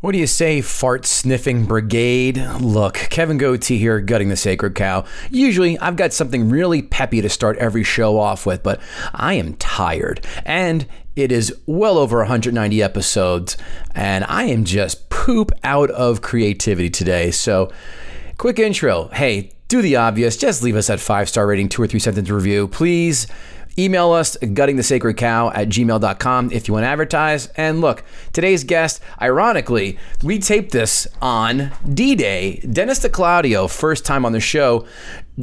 What do you say, fart-sniffing brigade? Look, Kevin Gootee here, Gutting the Sacred Cow. Usually, I've got something really peppy to start every show off with, but I am tired. And it is well over 190 episodes, and I am just poop out of creativity today. So, quick intro. Hey, do the obvious. Just leave us that 5-star rating, 2 or 3 sentence review, please. Email us, guttingthesacredcow@gmail.com if you want to advertise. And look, today's guest, ironically, we taped this on D-Day. Dennis DiClaudio, first time on the show,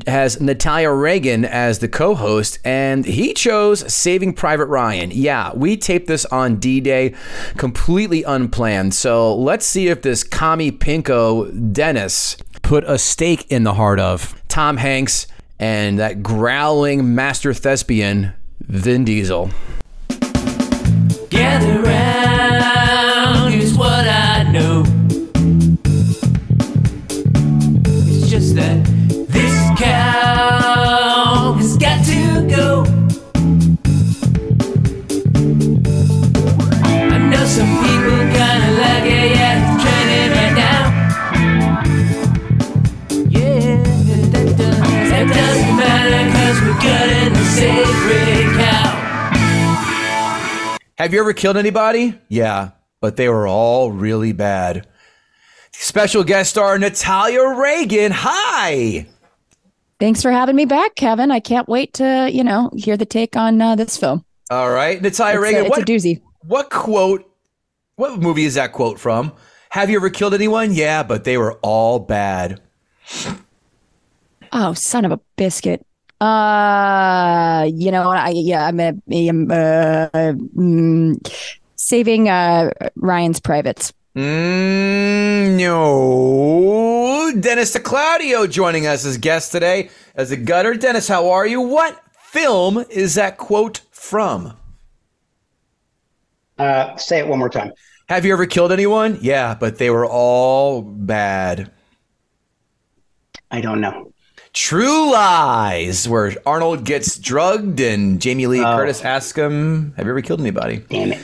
has Natalia Reagan as the co-host, and he chose Saving Private Ryan. Yeah, we taped this on D-Day, completely unplanned. So let's see if this commie pinko Dennis put a stake in the heart of Tom Hanks and that growling master thespian, Vin Diesel. Gather round, here's what I know. It's just that this cow has got to go. I know some people kinda like it, yeah, it's trending right now. It doesn't matter because we're gutting the sacred cow. Have you ever killed anybody? Yeah, but they were all really bad. Special guest star Natalia Reagan. Hi. Thanks for having me back, Kevin. I can't wait to, hear the take on this film. All right, Natalia Reagan. It's a doozy. What movie is that quote from? Have you ever killed anyone? Yeah, but they were all bad. Oh, son of a biscuit. Saving Ryan's Privates. No. Dennis DiClaudio joining us as guest today as a gutter. Dennis, how are you? What film is that quote from? Say it one more time. Have you ever killed anyone? Yeah, but they were all bad. I don't know. True Lies, where Arnold gets drugged and Jamie Lee Curtis asks him, have you ever killed anybody? Damn it.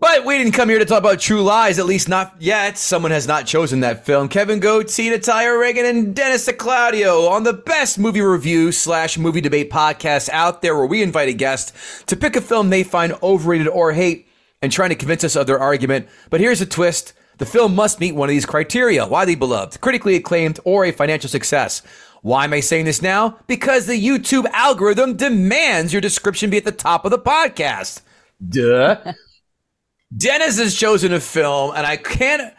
But we didn't come here to talk about True Lies, at least not yet. Someone has not chosen that film. Kevin Goetze, Natalia Reagan, and Dennis DiClaudio on the best movie review / movie debate podcast out there, where we invite a guest to pick a film they find overrated or hate and trying to convince us of their argument. But here's a twist. The film must meet one of these criteria: widely beloved, critically acclaimed, or a financial success. Why am I saying this now? Because the YouTube algorithm demands your description be at the top of the podcast. Duh. Dennis has chosen a film, and I can't...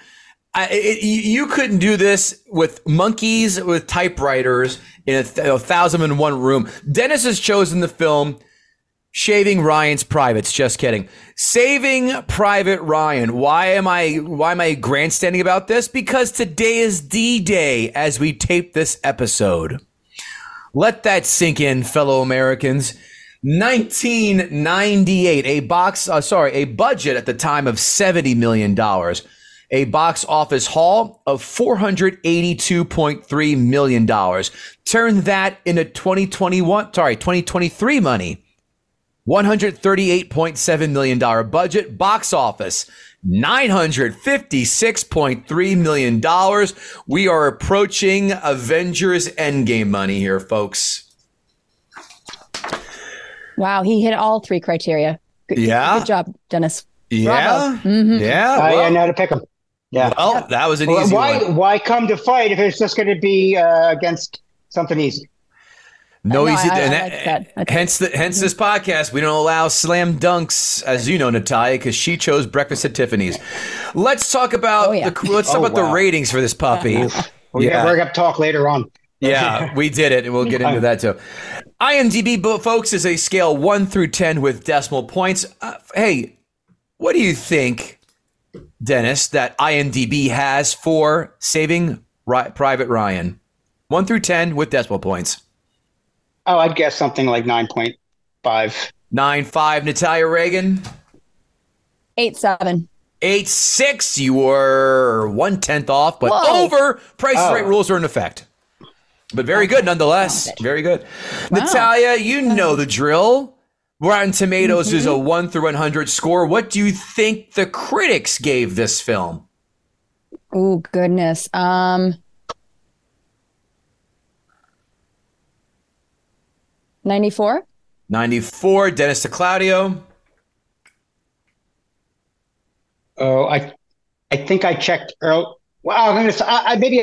you couldn't do this with monkeys, with typewriters, in a 1,001 room. Dennis has chosen the film... Shaving Ryan's Privates. Just kidding. Saving Private Ryan. Why am I grandstanding about this? Because today is D-Day as we tape this episode. Let that sink in, fellow Americans. 1998, a budget at the time of $70 million a box office haul of $482.3 million. Turn that into 2023 money. $138.7 million budget. Box office, $956.3 million. We are approaching Avengers Endgame money here, folks. Wow, he hit all three criteria. Good job, Dennis. Yeah. Mm-hmm. Yeah. Well, I know to pick him. Yeah. Well, that was an easy one. Why come to fight if it's just going to be against something easy? No, easy. Hence this podcast. We don't allow slam dunks, as you know, Natalia, because she chose Breakfast at Tiffany's. Let's talk about the ratings for this puppy. We're going to talk later on. Yeah, we did it, and we'll get into that too. IMDb, folks, is a scale 1 through 10 with decimal points. Hey, what do you think, Dennis, that IMDb has for Saving Private Ryan? 1 through 10 with decimal points. Oh, I'd guess something like 9.5. 9.5, Natalia Reagan. 8.7. 8.6. You were 1/10 off, but over. Price is Right rules are in effect. But very good nonetheless. Very good. Wow. Natalia, you know the drill. Rotten Tomatoes is a 1 through 100 score. What do you think the critics gave this film? Oh, goodness. $94? $94. Dennis DiClaudio. Oh, I think I checked early. Wow, maybe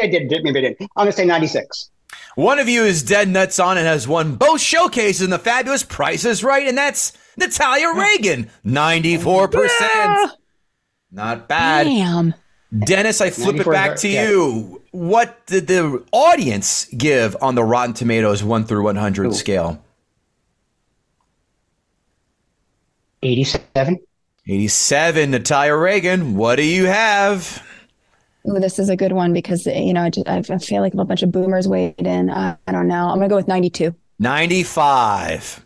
I did. Maybe I didn't. I'm going to say 96. One of you is dead nuts on and has won both showcases in the fabulous Price is Right, and that's Natalia Reagan, 94%. Yeah. Not bad. Damn. Dennis, I flip it back to you. What did the audience give on the Rotten Tomatoes 1 through 100 scale? 87. 87. Natalia Reagan, what do you have? Ooh, this is a good one because, you know, I feel like a bunch of boomers weighed in. I don't know. I'm going to go with 92. 95.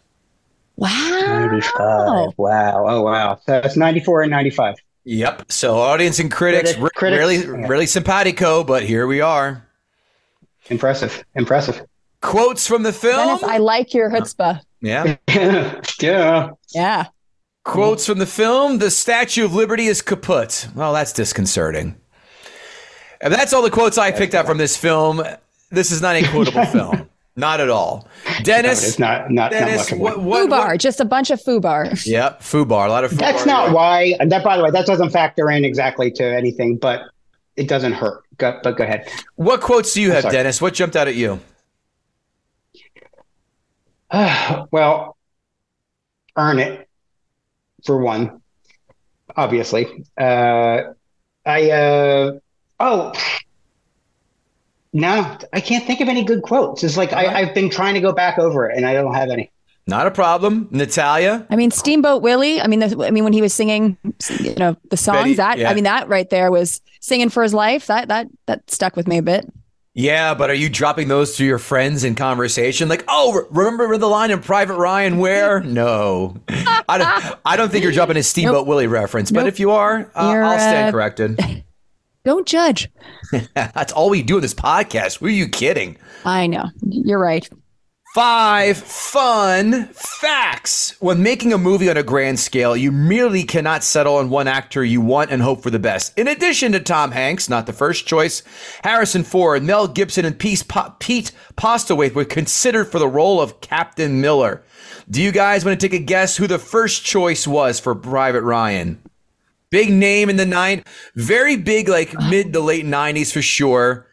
Wow. 95. Wow. Oh, wow. So it's 94 and 95. Yep. So audience and critics. Really simpatico, but here we are. Impressive. Quotes from the film. Dennis, I like your chutzpah. Yeah. Yeah. Quotes from the film. The Statue of Liberty is kaput. Well, that's disconcerting. And that's all the quotes I picked out from this film. This is not a quotable film. Not at all. Dennis. No, it's not much. What? Just a bunch of foobar. Yep, foobar. A lot of foobar. That's not why. That, by the way, that doesn't factor in exactly to anything, but it doesn't hurt. But go ahead. What quotes do you have, Dennis? What jumped out at you? Well, earn it, for one, obviously. No, I can't think of any good quotes. It's like I've been trying to go back over it, and I don't have any. Not a problem, Natalia. I mean, Steamboat Willie. I mean, when he was singing, you know, the songs that right there was singing for his life. That stuck with me a bit. Yeah, but are you dropping those to your friends in conversation? Like, remember the line in Private Ryan where? No. I don't think you're dropping a Steamboat Willie reference, but if you are, I'll stand corrected. Don't judge. That's all we do in this podcast. Who are you kidding? I know. You're right. 5 fun facts. When making a movie on a grand scale, you merely cannot settle on one actor you want and hope for the best. In addition to Tom Hanks, not the first choice, Harrison Ford, Mel Gibson, and Pete Postlewaite were considered for the role of Captain Miller. Do you guys want to take a guess who the first choice was for Private Ryan? Big name in the 90s, very big, like mid to late 90s for sure.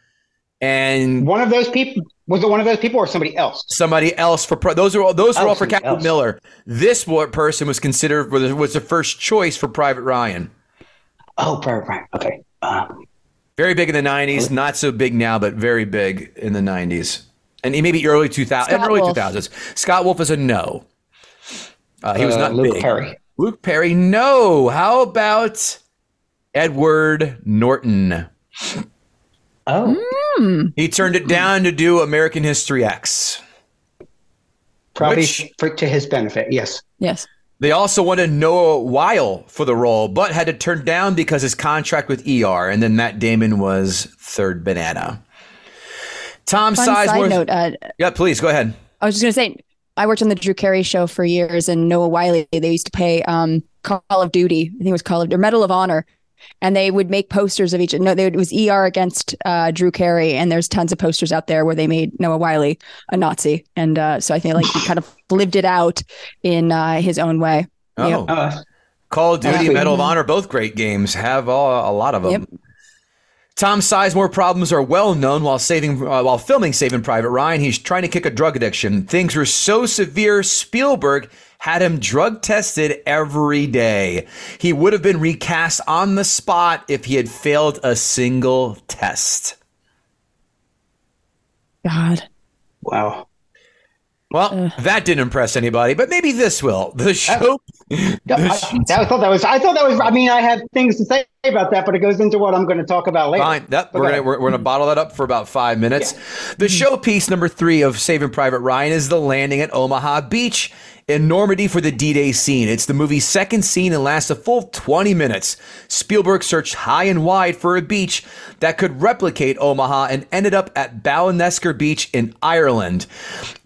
And one of those people was it one of those people or somebody else? Somebody else for those were all for Captain Miller. This person was considered was the first choice for Private Ryan. Oh, Private Ryan. Okay. Very big in the 90s, not so big now, but very big in the 90s, and maybe early 2000s, early 2000s. Scott Wolf is a no. He was not Luke big. Luke Perry, no. How about Edward Norton? Oh. He turned it down to do American History X. Probably to his benefit, yes. They also wanted Noah Wyle for the role, but had to turn down because his contract with ER. And then Matt Damon was third banana. Tom Sizemore. Side note, yeah, please go ahead. I was just going to say, I worked on the Drew Carey Show for years, and Noah Wyle, they used to pay Call of Duty. I think it was Call of Duty, or Medal of Honor. And they would make posters of each. No, it was ER against Drew Carey, and there's tons of posters out there where they made Noah Wyle a Nazi. And so I think like he kind of lived it out in his own way. Oh, yep. Call of Duty, Medal of Honor, both great games. Have a lot of them. Yep. Tom Sizemore problems are well known while filming Saving Private Ryan. He's trying to kick a drug addiction. Things were so severe, Spielberg had him drug tested every day. He would have been recast on the spot if he had failed a single test. God. Wow. Well, that didn't impress anybody, but maybe this will. The show. I thought that was. I mean, I had things to say about that, but it goes into what I'm going to talk about later. Fine. We're going to bottle that up for about 5 minutes. Yeah. The showpiece number 3 of Saving Private Ryan is the landing at Omaha Beach in Normandy for the D-Day scene. It's the movie's second scene and lasts a full 20 minutes. Spielberg searched high and wide for a beach that could replicate Omaha and ended up at Ballinesker Beach in Ireland.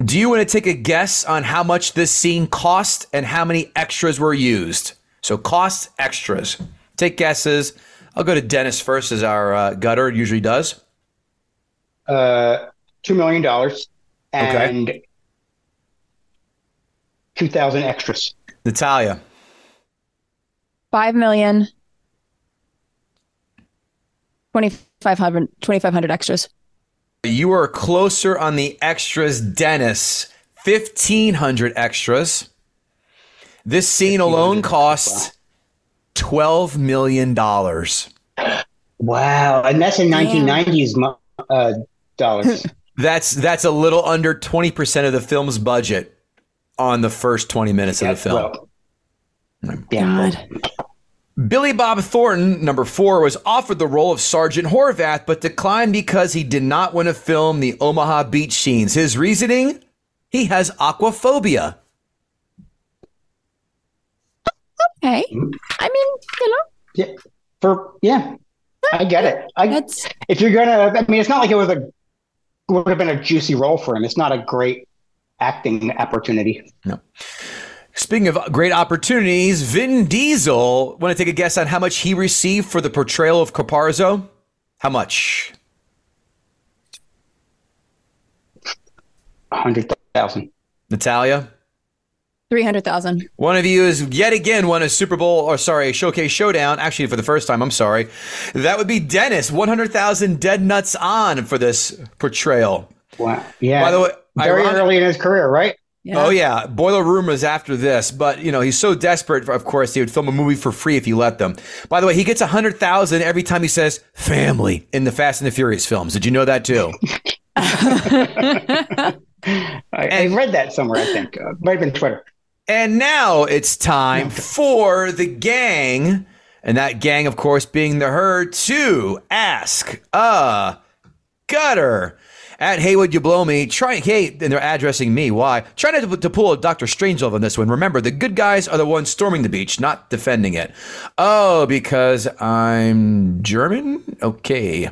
Do you want to take a guess on how much this scene cost and how many extras were used? So cost, extras. Take guesses. I'll go to Dennis first, as our gutter usually does. $2 million. And okay. 2,000 extras. Natalia. 5 million. 2,500 extras. You are closer on the extras, Dennis. 1,500 extras. This scene alone costs $12 million. Wow, and that's in 1990s dollars. That's a little under 20% of the film's budget on the first 20 minutes of the film. Well, God. Billy Bob Thornton, number 4, was offered the role of Sergeant Horvath, but declined because he did not want to film the Omaha Beach scenes. His reasoning? He has aquaphobia. Okay. I mean, you know. Yeah. I get it. If you're going to, I mean, it's not like would have been a juicy role for him. It's not a great acting opportunity. No. Speaking of great opportunities, Vin Diesel, want to take a guess on how much he received for the portrayal of Caparzo? How much? 100,000. Natalia? 300,000. One of you has yet again won a showcase showdown. Actually, for the first time, I'm sorry. That would be Dennis. 100,000 dead nuts on for this portrayal. Wow. Yeah. By the way, very early in his career, right? Yeah. Oh, yeah. Boiler Room was after this. But, you know, he's so desperate, of course, he would film a movie for free if you let them. By the way, he gets 100,000 every time he says family in the Fast and the Furious films. Did you know that, too? I read that somewhere, I think. Might have been Twitter. And now it's time for the gang, and that gang, of course, being the herd, to ask a gutter. At Haywood, you blow me. And they're addressing me. Why? Try not to pull a Dr. Strangelove on this one. Remember, the good guys are the ones storming the beach, not defending it. Oh, because I'm German? Okay.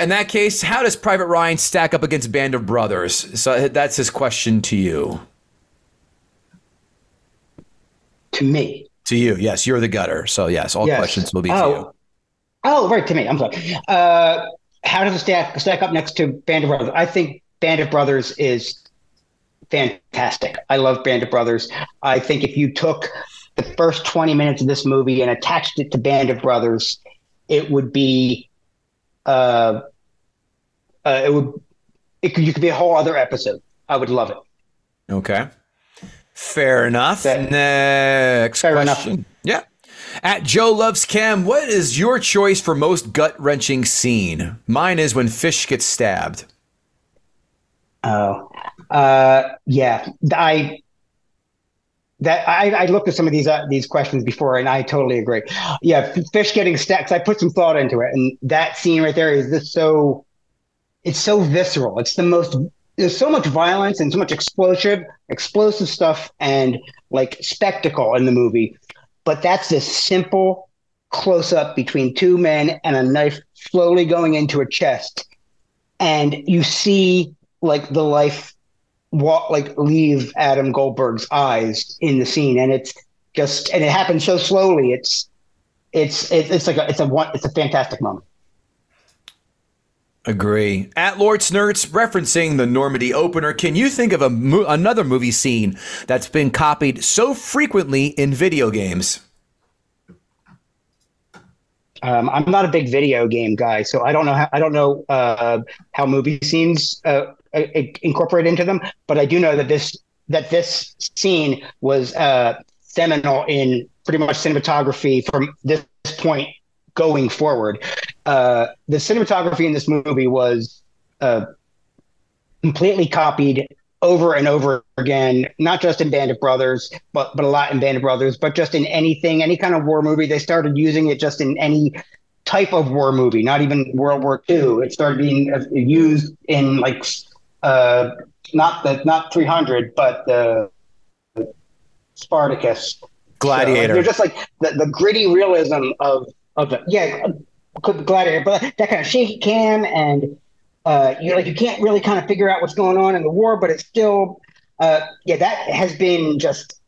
In that case, how does Private Ryan stack up against Band of Brothers? So that's his question to you. To me. To you, yes. You're the gutter. So, yes, all questions will be to you. Oh, right, to me. I'm sorry. How does the stack up next to Band of Brothers? I think Band of Brothers is fantastic. I love Band of Brothers. I think if you took the first 20 minutes of this movie and attached it to Band of Brothers, it could be a whole other episode. I would love it. Okay. Fair enough. Next question. Yeah. At Joe Loves Chem, what is your choice for most gut-wrenching scene? Mine is when Fish gets stabbed. Oh, yeah. I looked at some of these questions before, and I totally agree. Yeah, Fish getting stabbed. I put some thought into it, and that scene right there is it's so visceral. It's the most. there's so much violence and so much explosive stuff and like spectacle in the movie, but that's this simple close up between two men and a knife slowly going into a chest. And you see like the life leave Adam Goldberg's eyes in the scene. And it's just, and it happens so slowly. It's a fantastic moment. Agree. At Lord Snertz, referencing the Normandy opener, can you think of another movie scene that's been copied so frequently in video games? I'm not a big video game guy, so I don't know how movie scenes incorporate into them. But I do know that this scene was seminal in pretty much cinematography from this point going forward. The cinematography in this movie was completely copied over and over again, not just in Band of Brothers, but a lot in Band of Brothers, but just in anything, any kind of war movie. They started using it just in any type of war movie, not even World War II. It started being used in like not 300, but Spartacus, Gladiator. So they're just like the gritty realism of Gladiator, but that kind of shaky cam, and you can't really kind of figure out what's going on in the war, but it's still that has been just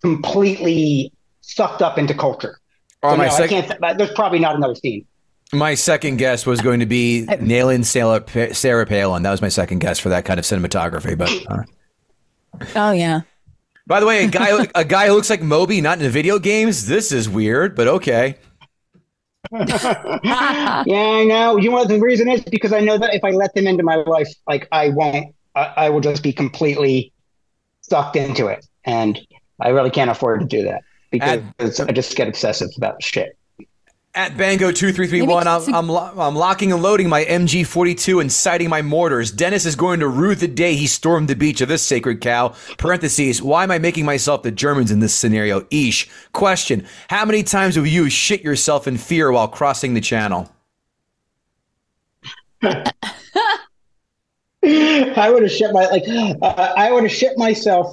completely sucked up into culture. There's probably not another scene. My second guess was going to be nailing Sarah Palin. That was my second guess for that kind of cinematography. But oh yeah. By the way, a guy who looks like Moby, not in video games. This is weird, but okay. Yeah, I know. You know what the reason is? Because I know that if I let them into my life, like I won't. I will just be completely sucked into it, and I really can't afford to do that because I just get obsessive about shit. At Bango 2331, I'm locking and loading my MG42 and sighting my mortars. Dennis is going to rue the day he stormed the beach of this sacred cow. Parentheses. Why am I making myself the Germans in this scenario? Eesh. Question. How many times have you shit yourself in fear while crossing the channel? I would have shit myself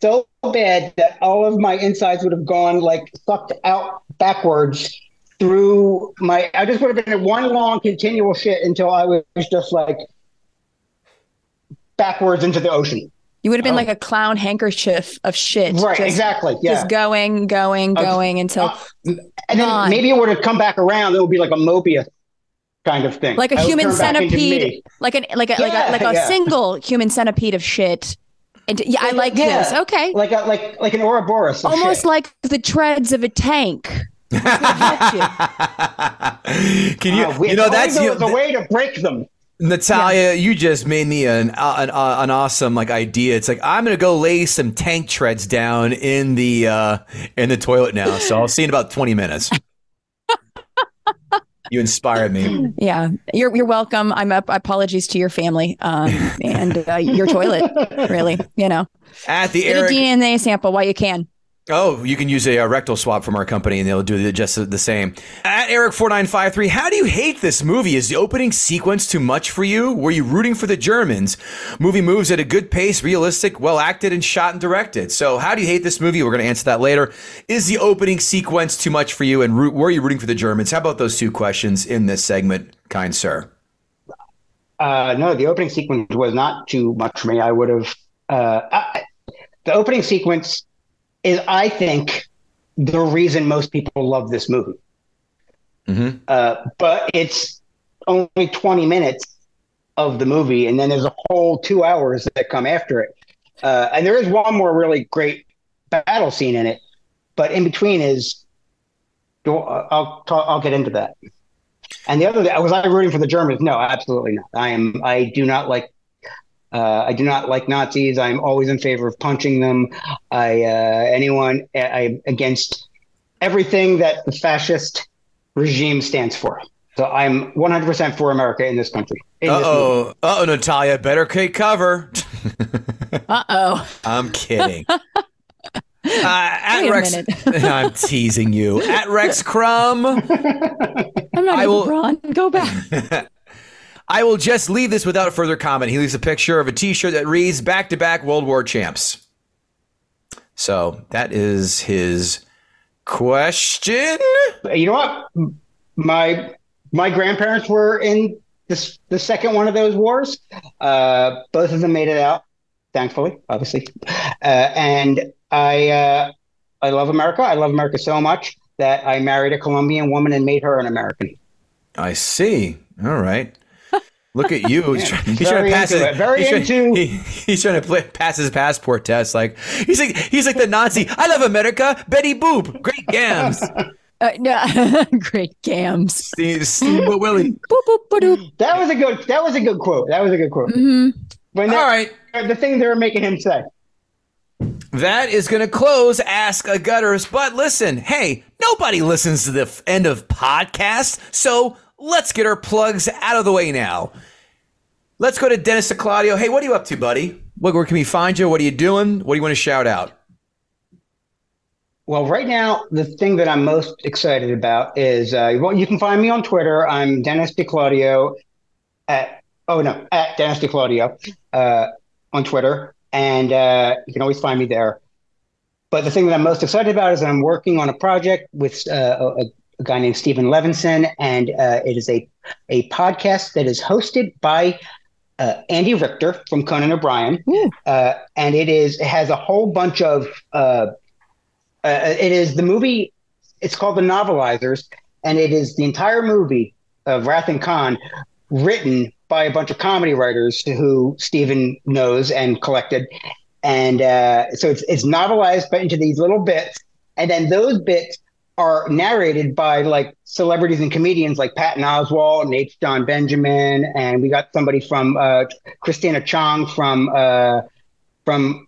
so bad that all of my insides would have gone like sucked out backwards. I just would have been in one long continual shit until I was just like backwards into the ocean. You would have been like a clown handkerchief of shit. Right, just, exactly. Yeah. Just going until. And then maybe it would have come back around. It would be like a Mobius kind of thing. Like a human centipede. Like a single human centipede of shit. And, this. Okay. Like an Ouroboros. Almost shit. Like the treads of a tank. Can you? There's a way to break them. Natalia, you just made me an awesome like idea. It's like I'm gonna go lay some tank treads down in the toilet now. So I'll see in about 20 minutes. You inspired me. Yeah, you're welcome. I'm up. Apologies to your family and your toilet. Really, at the get a DNA sample while you can. Oh, you can use a rectal swab from our company and they'll do just the same. At Eric4953, how do you hate this movie? Is the opening sequence too much for you? Were you rooting for the Germans? Movie moves at a good pace, realistic, well acted, and shot and directed. So how do you hate this movie? We're going to answer that later. Is the opening sequence too much for you? And were you rooting for the Germans? How about those two questions in this segment, kind sir? No, the opening sequence was not too much for me. I would have... the opening sequence... is I think the reason most people love this movie. Mm-hmm. But it's only 20 minutes of the movie, and then there's a whole 2 hours that come after it. And there is one more really great battle scene in it, but in between is I'll get into that. And the other thing, was I rooting for the Germans? No, absolutely not. I do not like Nazis. I'm always in favor of punching them. I'm against everything that the fascist regime stands for. So I'm 100% for America in this country. Uh-oh, Natalia, better take cover. Uh-oh. I'm kidding. At Rex, I'm teasing you. At Rex Crumb. I'm not even Ron. Go back. I will just leave this without further comment. He leaves a picture of a T-shirt that reads "Back-to-back World War champs." So that is his question. You know what? My grandparents were in the second one of those wars. Both of them made it out, thankfully, obviously. And I love America. I love America so much that I married a Colombian woman and made her an American. I see. All right. Look at you. He's trying to pass his passport test. He's like the Nazi. I love America. Betty Boop. Great gams. Great gams. Steamboat Willie. Boop, boop, boop. That was a good quote. That was a good quote. Mm-hmm. All right. The thing they were making him say. That is going to close Ask a Gutters. But listen, hey, nobody listens to the end of podcasts, so let's get our plugs out of the way now. Let's go to Dennis DiClaudio. Hey, what are you up to, buddy? Where can we find you? What are you doing? What do you want to shout out? Well, right now, the thing that I'm most excited about is, you can find me on Twitter. I'm Dennis DiClaudio at Dennis DiClaudio on Twitter. And you can always find me there. But the thing that I'm most excited about is that I'm working on a project with a guy named Stephen Levinson. And it is a podcast that is hosted by Andy Richter from Conan O'Brien. Yeah. And it has a whole bunch of it is the movie. It's called The Novelizers. And it is the entire movie of Wrath and Khan written by a bunch of comedy writers who Stephen knows and collected. And so it's novelized, but into these little bits. And then those bits are narrated by like celebrities and comedians like Patton Oswalt and H. John Benjamin. And we got somebody from Christina Chong from one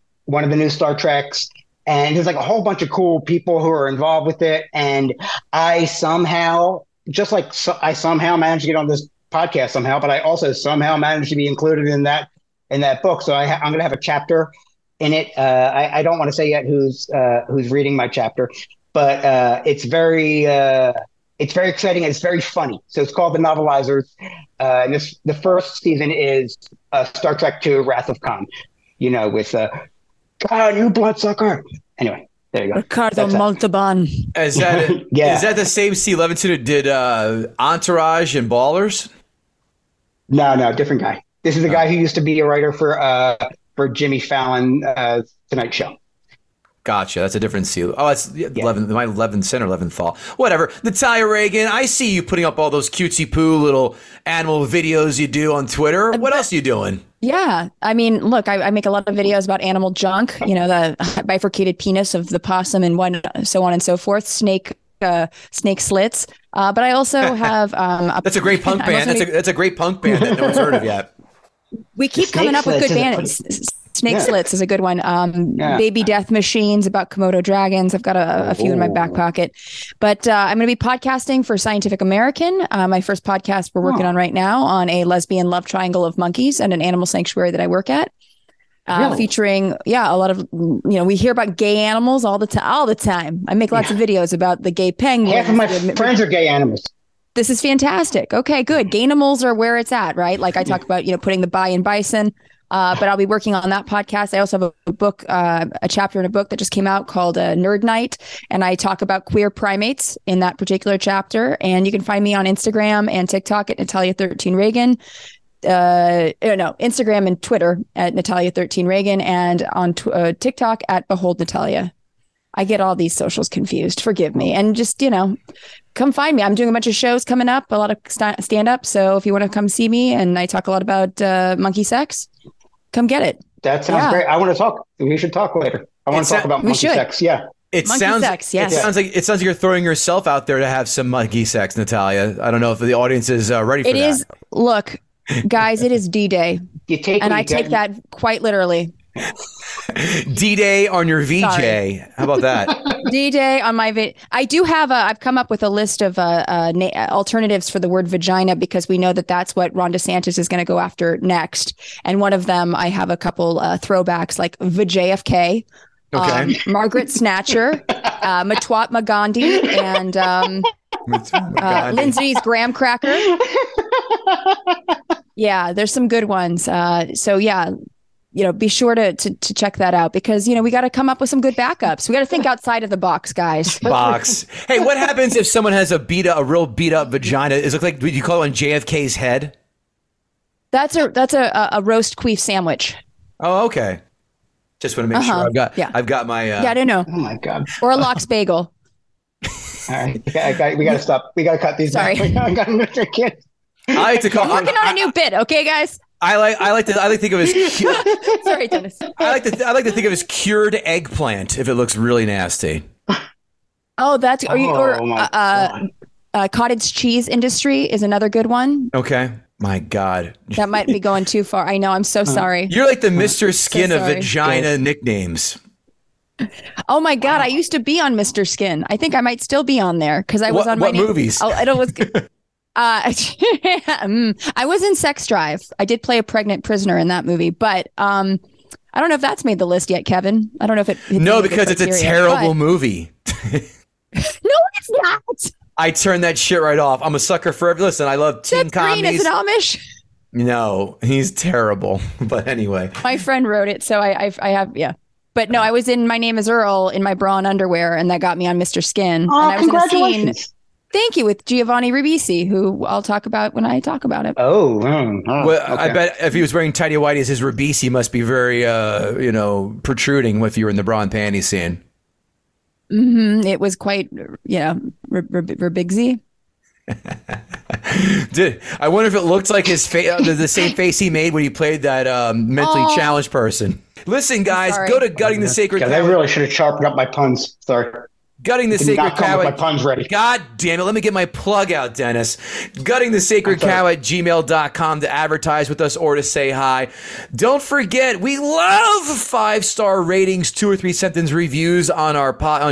of the new Star Treks. And there's like a whole bunch of cool people who are involved with it. And I somehow managed to get on this podcast somehow, but I also somehow managed to be included in that book. So I'm going to have a chapter in it. I don't want to say yet who's reading my chapter, but it's very exciting and it's very funny. So it's called The Novelizers. And the first season is Star Trek II: Wrath of Khan. You know, with God, you bloodsucker. Anyway. There you go. Ricardo Montalban. Is that is that the same Steve Levinson who did Entourage and Ballers? No, different guy. This is the guy who used to be a writer for Jimmy Fallon Tonight Show. Gotcha. That's a different Steve. Oh, that's my Levinson or Levinthal. Whatever. Natalia Reagan, I see you putting up all those cutesy poo little animal videos you do on Twitter. What else are you doing? Yeah. I mean, look, I make a lot of videos about animal junk, you know, the bifurcated penis of the possum and so on and so forth, snake slits. But I also have that's a great punk band. That's a great punk band that no one's heard of yet. We keep coming up with good bands. Snake Slits is a good one. Baby Death Machines about Komodo dragons. I've got a few in my back pocket. But I'm going to be podcasting for Scientific American. My first podcast we're working on right now on a lesbian love triangle of monkeys and an animal sanctuary that I work at. Featuring, a lot of, you know, we hear about gay animals all the time. I make lots of videos about the gay penguin. Half of my friends are gay animals. This is fantastic. Okay, good. Gainimals are where it's at, right? Like I talk about, you know, putting the bi in bison. But I'll be working on that podcast. I also have a book, a chapter in a book that just came out called Nerd Night. And I talk about queer primates in that particular chapter. And you can find me on Instagram and TikTok at Natalia13Reagan. Instagram and Twitter at Natalia13Reagan and on TikTok at Behold Natalia. I get all these socials confused. Forgive me. And just, you know, come find me. I'm doing a bunch of shows coming up, a lot of stand-up. So if you want to come see me, and I talk a lot about monkey sex, come get it. That sounds great. I want to talk. We should talk later. I want to talk about monkey sex. Yeah. It sounds like you're throwing yourself out there to have some monkey sex, Natalia. I don't know if the audience is ready for that. It is. Look, guys, it is D-Day. I take that quite literally. D-Day on your VJ. Sorry. How about that? D-Day on my VJ. I do have I've come up with a list of alternatives for the word vagina because we know that that's what Ron DeSantis is going to go after next. And one of them, I have a couple throwbacks like VJFK, Margaret Snatcher, Matwatma Gandhi, and Lindsay's Graham Cracker. Yeah, there's some good ones. So yeah, you know, be sure to check that out because, you know, we got to come up with some good backups. We got to think outside of the box, guys. Box. Hey, what happens if someone has a real beat up vagina? Does it look like, would you call it on JFK's head? That's a roast queef sandwich. Oh, okay. Just want to make sure I've got my. Yeah, I don't know. Oh my God. Or a lox bagel. All right, we got to stop. We got to cut these. Sorry. I got another kid. I like to call. I'm working on a new bit, okay, guys. I like to think of it as. Sorry, Dennis. I like to think of it as cured eggplant if it looks really nasty. Oh, that's cottage cheese industry is another good one. Okay. My God. That might be going too far. I know. I'm so sorry. You're like the Mr. Skin of vagina nicknames. Oh, my God. I used to be on Mr. Skin. I think I might still be on there because I was on my movies. I was in Sex Drive. I did play a pregnant prisoner in that movie, but I don't know if that's made the list yet, Kevin. I don't know if it. No, because it's a terrible movie. No, it's not. I turn that shit right off. I'm a sucker for every. Listen, I love teen comedies. Green is an Amish. No, he's terrible. But anyway, my friend wrote it, so I have yeah. But no, I was in My Name Is Earl in my bra and underwear, and that got me on Mr. Skin. Oh, and I was congratulations! In a scene, thank you, with Giovanni Ribisi, who I'll talk about when I talk about it. Oh, well, okay. I bet if he was wearing tighty whities, his Ribisi must be very, protruding. If you were in the bra and panties scene. Mm-hmm. It was quite, Ribigsy. Dude, I wonder if it looked like his face, the same face he made when he played that mentally challenged person. Listen, guys, go to Gutting the Sacred Cow. I really should have sharpened up my puns. Sorry. Gutting the Sacred Cow. My puns ready. God damn it. Let me get my plug out, Dennis. Gutting the Sacred Cow at gmail.com to advertise with us or to say hi. Don't forget, we love 5-star ratings, 2 or 3 sentence reviews on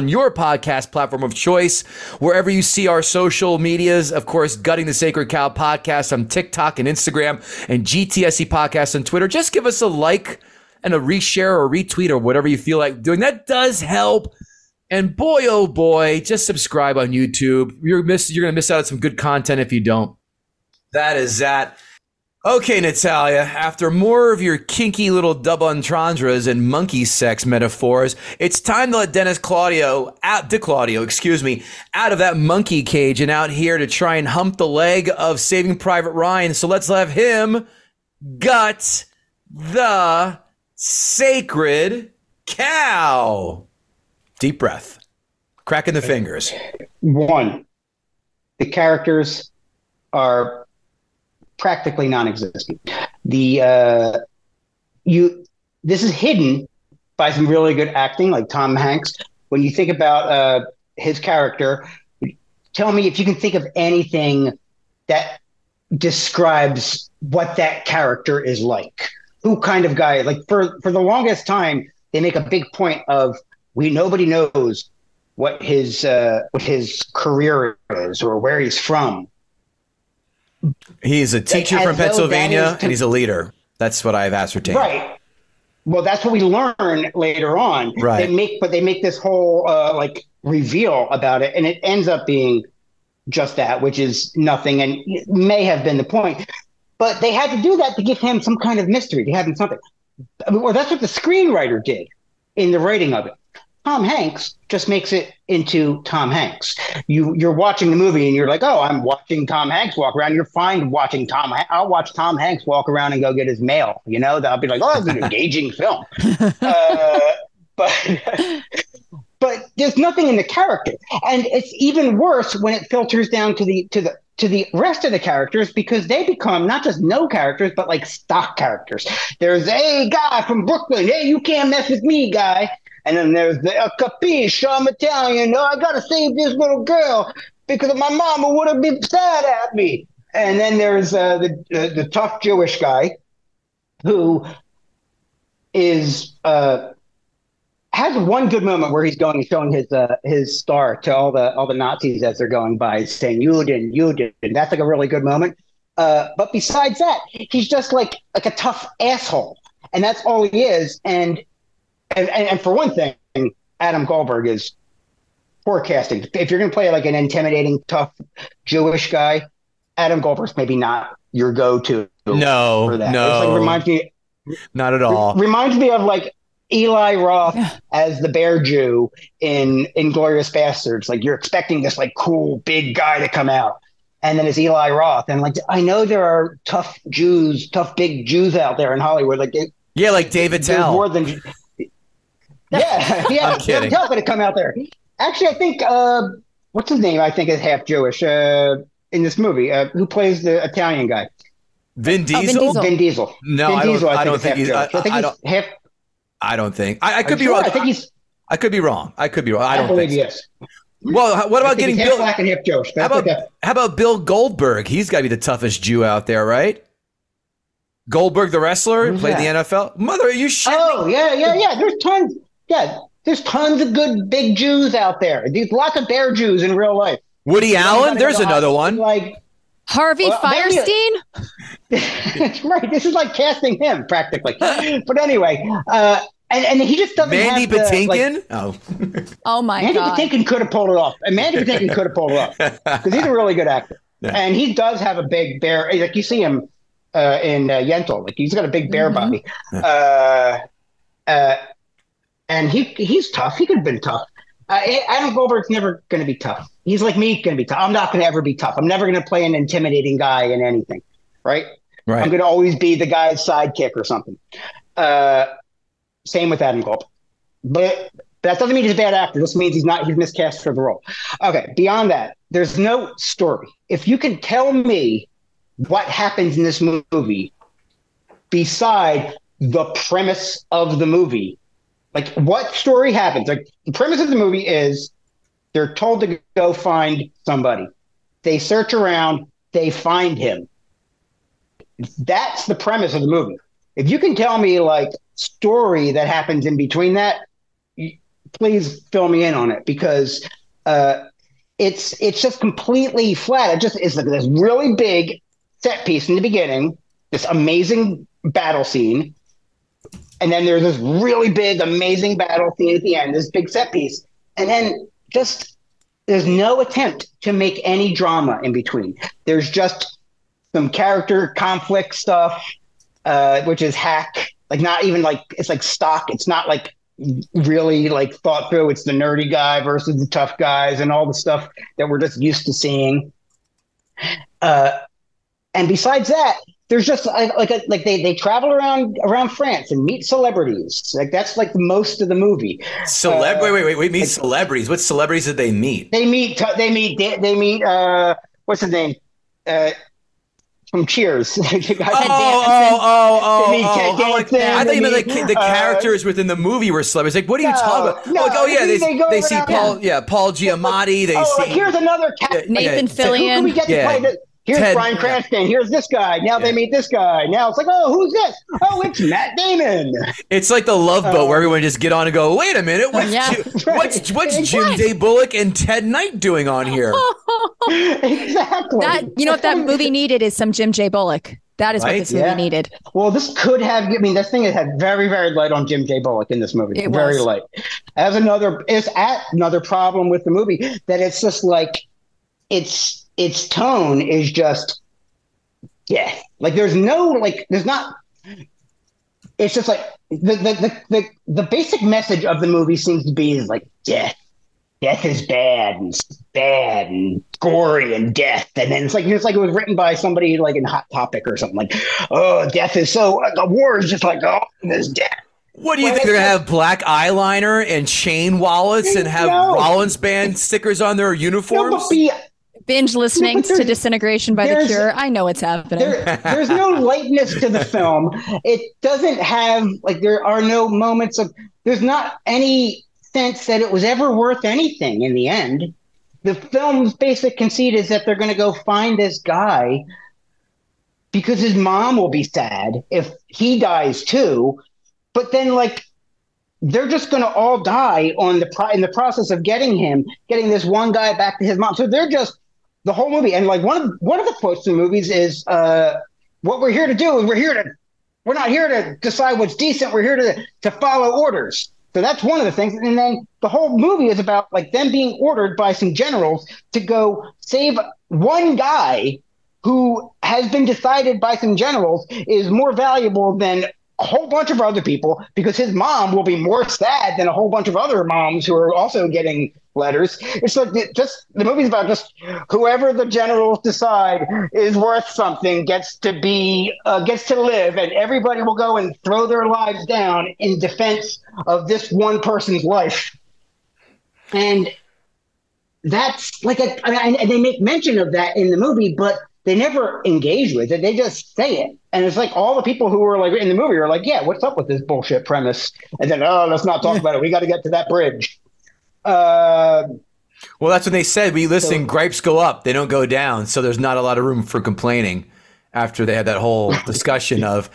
your podcast platform of choice. Wherever you see our social medias, of course, Gutting the Sacred Cow podcast on TikTok and Instagram and GTSC podcast on Twitter. Just give us a like and a reshare or retweet or whatever you feel like doing. That does help. And boy, oh boy, just subscribe on YouTube. You're going to miss out on some good content if you don't. That is that. Okay, Natalia, after more of your kinky little double entendres and monkey sex metaphors, it's time to let Dennis DiClaudio, out of that monkey cage and out here to try and hump the leg of Saving Private Ryan. So let's have him gut the sacred cow. Deep breath, cracking the fingers. One, the characters are practically non-existent. This is hidden by some really good acting, like Tom Hanks. When you think about his character, tell me if you can think of anything that describes what that character is like. Who kind of guy? Like for the longest time, they make a big point of. Nobody knows what his career is or where he's from. He's a teacher from Pennsylvania, and he's a leader. That's what I've ascertained. Right. Well, that's what we learn later on. Right. They make this whole reveal about it, and it ends up being just that, which is nothing, and it may have been the point. But they had to do that to give him some kind of mystery, to have him something. I mean, well, that's what the screenwriter did in the writing of it. Tom Hanks just makes it into Tom Hanks. You're watching the movie and you're like, oh, I'm watching Tom Hanks walk around. You're fine watching Tom. I'll watch Tom Hanks walk around and go get his mail. You know, I'll be like, oh, it's an engaging film. But there's nothing in the character, and it's even worse when it filters down to the rest of the characters, because they become not just no characters, but like stock characters. There's a guy from Brooklyn. Hey, you can't mess with me, guy. And then there's the capisce, I'm Italian. No, I got to save this little girl because my mama would have been sad at me. And then there's the tough Jewish guy who is has one good moment where he's going and showing his star to all the Nazis as they're going by, saying, you did. And that's like a really good moment. But besides that, he's just like a tough asshole. And that's all he is. And for one thing, Adam Goldberg is forecasting. If you're going to play like an intimidating, tough Jewish guy, Adam Goldberg's maybe not your go-to No, for that. No, like, reminds me, not at all. Reminds me of like Eli Roth as the bear Jew in Inglourious Bastards. Like, you're expecting this like cool big guy to come out, and then it's Eli Roth. And like, I know there are tough Jews, tough big Jews out there in Hollywood. Like, yeah, like David Tell. More than yeah, I'm kidding. David Tell's gonna come out there. Actually, I think what's his name? I think is half Jewish in this movie. Who plays the Italian guy? Vin Diesel? Oh, Vin Diesel. Vin Diesel. No, Vin Diesel, I don't think he's half. I could be wrong. I could be wrong. I don't think so. Well, what about getting Bill? Black and half Jewish. How about Bill Goldberg? He's got to be the toughest Jew out there, right? Goldberg, the wrestler, played the NFL. Mother, are you shitting me? Yeah. There's tons. Yeah, there's tons of good big Jews out there. There's lots of bear Jews in real life. Woody Allen. There's another one. Like. Harvey Fierstein? Right. This is like casting him practically. But anyway, and he just doesn't have the, like, Oh my God. Mandy Patinkin could have pulled it off. And Mandy Patinkin could have pulled it off because he's a really good actor. Yeah. And he does have a big bear. Like, you see him in Yentl. Like, he's got a big bear body. And he's tough. He could have been tough. Adam Goldberg's never going to be tough. He's like me, going to be tough. I'm not going to ever be tough. I'm never going to play an intimidating guy in anything, right? Right. I'm going to always be the guy's sidekick or something. Same with Adam Goldberg. But that doesn't mean he's a bad actor. This means he's miscast for the role. Okay, beyond that, there's no story. If you can tell me what happens in this movie beside the premise of the movie, like, what story happens? Like, the premise of the movie is they're told to go find somebody. They search around. They find him. That's the premise of the movie. If you can tell me, like, story that happens in between that, please fill me in on it, because it's just completely flat. It just is this really big set piece in the beginning, this amazing battle scene. And then there's this really big, amazing battle scene at the end, this big set piece. And then just there's no attempt to make any drama in between. There's just some character conflict stuff, which is hack. Like, not even like it's like stock. It's not like really like thought through. It's the nerdy guy versus the tough guys and all the stuff that we're just used to seeing. And besides that, there's just like they travel around France and meet celebrities. Like, that's like most of the movie. Wait, meet celebrities. What celebrities did they meet? They meet. What's his name? From Cheers. I thought you meant like the characters within the movie were celebrities. Like, what are you talking about? No, like, they see Paul. Yeah, Paul Giamatti. They see. Here's another cat. Nathan Fillion. Who can we get to play this? Here's Ted, Bryan Cranston. Yeah. Here's this guy. Now they meet this guy. Now it's like, oh, who's this? Oh, it's Matt Damon. It's like the Love Boat where everyone just get on and go, wait a minute. What's Jim Day Bullock and Ted Knight doing on here? Exactly. You know what that movie needed is some Jim J. Bullock. That is what this movie needed. Well, this could have, I mean, this thing had very, very light on Jim J. Bullock in this movie. It was very light. It's another problem with the movie, that it's just like, its tone is just, like, it's just like the basic message of the movie seems to be is like death is bad, and it's bad and gory and death. And then it's like it was written by somebody like in Hot Topic or something, like, oh, death is so, the war is just like, oh, there's death. What do you think? They're going to have black eyeliner and chain wallets and have Rollins Band stickers on their uniforms? Binge listening to Disintegration by The Cure. I know what's happening. There's no lightness to the film. It doesn't have, like, there are no moments of, there's not any sense that it was ever worth anything in the end. The film's basic conceit is that they're going to go find this guy because his mom will be sad if he dies too. But then, like, they're just going to all die in the process of getting this one guy back to his mom. So they're just, the whole movie, and like one of the quotes in the movies is, "What we're here to do is we're not here to decide what's decent. We're here to follow orders." So that's one of the things. And then the whole movie is about like them being ordered by some generals to go save one guy who has been decided by some generals is more valuable than a whole bunch of other people, because his mom will be more sad than a whole bunch of other moms who are also getting letters. It's like just the movie's about just whoever the generals decide is worth something gets to live, and everybody will go and throw their lives down in defense of this one person's life. And that's like I mean, they make mention of that in the movie, but they never engage with it. They just say it. And it's like all the people who were like in the movie are like, yeah, what's up with this bullshit premise? And then, oh, let's not talk about it. We got to get to that bridge. Well, that's what they said. We listen, so, gripes go up. They don't go down. So there's not a lot of room for complaining after they had that whole discussion of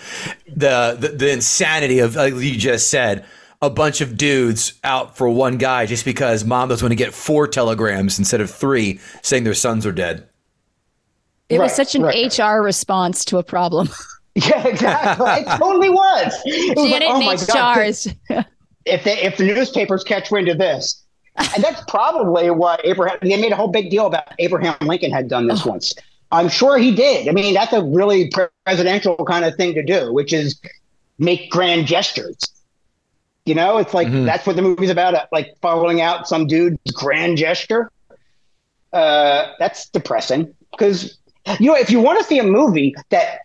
the insanity of, like you just said, a bunch of dudes out for one guy just because mom doesn't want to get 4 telegrams instead of 3 saying their sons are dead. It was such an HR response to a problem. Yeah, exactly. It totally was. It was like, oh my God, if the newspapers catch wind of this. And that's probably why they made a whole big deal about Abraham Lincoln had done this once. I'm sure he did. I mean, that's a really presidential kind of thing to do, which is make grand gestures. You know, it's like, that's what the movie's about, like following out some dude's grand gesture. That's depressing because... You know, if you want to see a movie that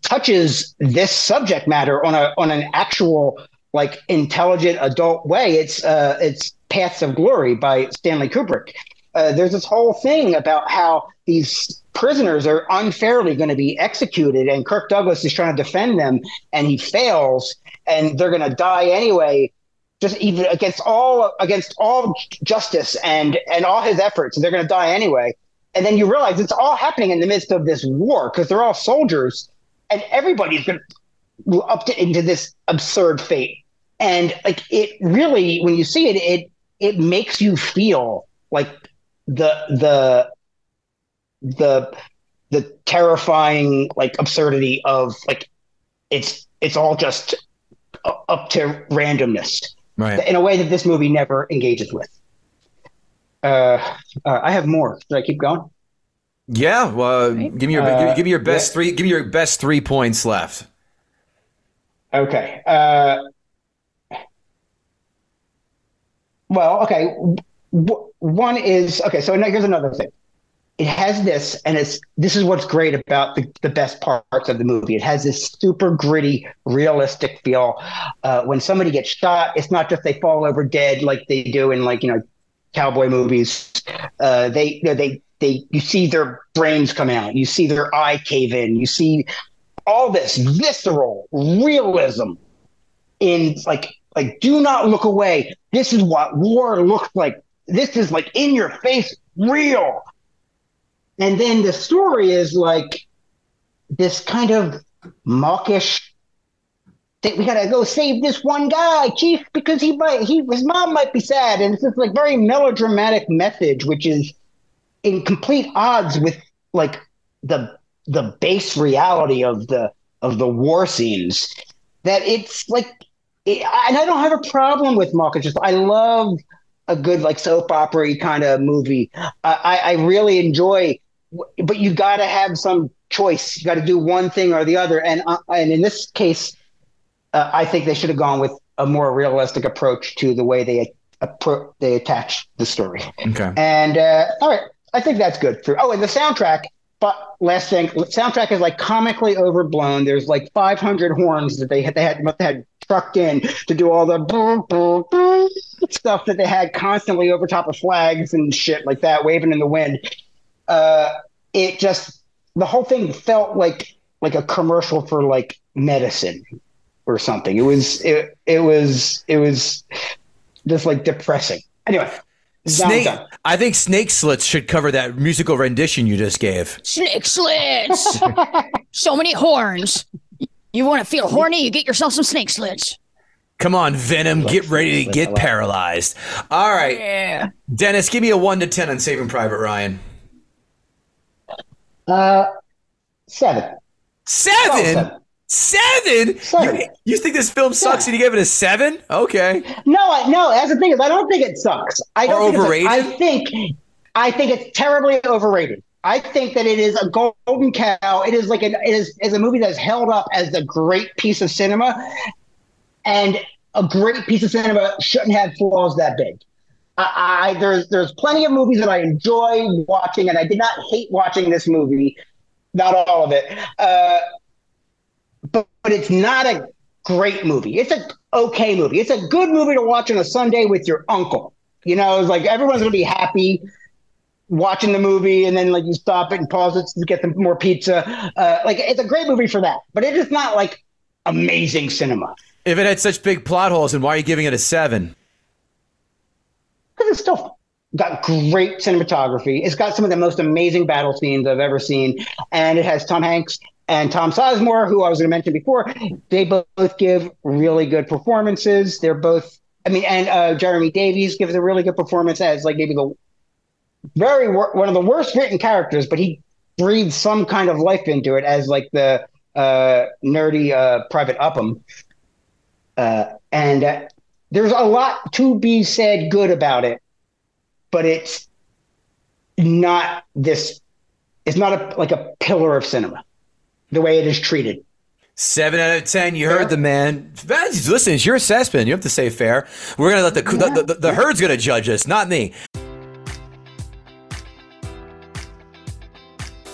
touches this subject matter on an actual like intelligent adult way, it's Paths of Glory by Stanley Kubrick. There's this whole thing about how these prisoners are unfairly going to be executed, and Kirk Douglas is trying to defend them, and he fails, and they're going to die anyway. Just even against all justice and all his efforts, and they're going to die anyway. And then you realize it's all happening in the midst of this war because they're all soldiers and everybody's been upped into this absurd fate. And like it really, when you see it, it makes you feel like the terrifying like absurdity of like it's all just up to randomness, right? In a way that this movie never engages with. I have more. Should I keep going? Yeah. Well, right. give me your best three. Give me your best 3 points left. Okay. Well, okay. One is okay. So now here's another thing. It has this, and this is what's great about the best parts of the movie. It has this super gritty, realistic feel. When somebody gets shot, it's not just they fall over dead like they do in like, you know, cowboy movies. You see their brains come out, you see their eye cave in, you see all this visceral realism in like do not look away. This is what war looks like. This is like in your face real. And then the story is like this kind of mawkish that we gotta go save this one guy, Chief, because his mom might be sad, and it's this like very melodramatic message, which is in complete odds with like the base reality of the war scenes. That it's like, and I don't have a problem with mawkish. I love a good like soap opera-y kind of movie. I really enjoy, but you gotta have some choice. You gotta do one thing or the other, and in this case. I think they should have gone with a more realistic approach to the way they attach the story. Okay. And all right, I think that's good. Oh, and the soundtrack. But last thing, the soundtrack is like comically overblown. There's like 500 horns that they must have had trucked in to do all the boom, boom, boom stuff that they had constantly over top of flags and shit like that, waving in the wind. The whole thing felt like a commercial for like medicine. Or something. It was just like depressing. Anyway, I think Snake Slits should cover that musical rendition you just gave. Snake Slits. So many horns. You want to feel horny? You get yourself some Snake Slits. Come on, Venom. Get ready to get paralyzed. All right, yeah. Dennis, give me a 1 to 10 on Saving Private Ryan. 7. 7. 7? You think this film sucks and you give it a 7? Okay. No, that's the thing is I don't think it sucks. I don't think it's overrated. I think it's terribly overrated. I think that it is a golden cow. It is like it is a movie that is held up as a great piece of cinema, and a great piece of cinema shouldn't have flaws that big. There's plenty of movies that I enjoy watching, and I did not hate watching this movie, not all of it. But it's not a great movie. It's an okay movie. It's a good movie to watch on a Sunday with your uncle. You know, it's like everyone's gonna be happy watching the movie, and then like you stop it and pause it to get some more pizza. Like it's a great movie for that, but it is not like amazing cinema. If it had such big plot holes, then why are you giving it a 7? Because it's still got great cinematography. It's got some of the most amazing battle scenes I've ever seen. And it has Tom Hanks and Tom Sizemore, who I was going to mention before. They both give really good performances. They're both, I mean, and Jeremy Davies gives a really good performance as like maybe the one of the worst written characters, but he breathes some kind of life into it as like the nerdy Private Upham. There's a lot to be said good about it, but it's not this. It's not a pillar of cinema, the way it is treated. 7 out of 10. You fair? Heard the man. Listen, it's your assessment. You have to say fair. We're gonna let the herd's gonna judge us, not me.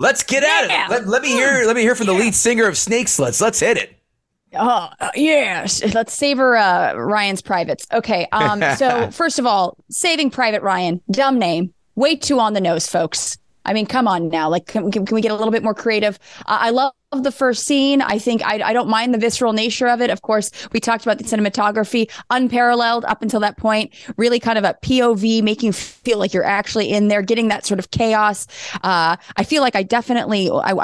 Let's get at it. Let me hear from the lead singer of Snake Sluts. Let's hit it. Oh, yeah. Let's savor Ryan's privates. Okay. So first of all, Saving Private Ryan. Dumb name. Way too on the nose, folks. I mean, come on now. Like, can we get a little bit more creative? I love the first scene. I think I don't mind the visceral nature of it. Of course, we talked about the cinematography, unparalleled up until that point, really kind of a POV, making you feel like you're actually in there, getting that sort of chaos. I feel like I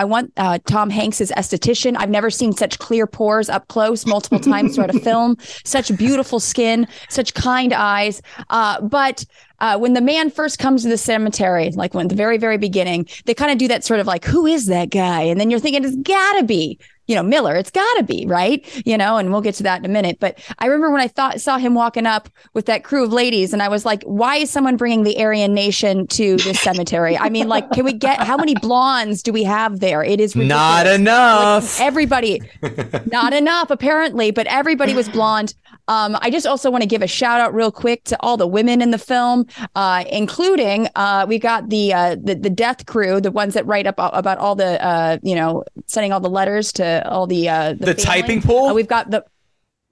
want Tom Hanks's esthetician. I've never seen such clear pores up close multiple times throughout a film, such beautiful skin, such kind eyes. But when the man first comes to the cemetery, like when the very, very beginning, they kind of do that sort of like, who is that guy? And then you're thinking, it's gotta be, Miller, it's gotta be, right? And we'll get to that in a minute. But I remember when I saw him walking up with that crew of ladies, and I was like, why is someone bringing the Aryan nation to this cemetery? I mean, like, can we get, how many blondes do we have there? It is ridiculous. Not enough. Like, everybody, not enough, apparently, but everybody was blonde. I just also want to give a shout out real quick to all the women in the film, including we got the death crew, the ones that write up about all the sending all the letters to all the typing pool. We've got the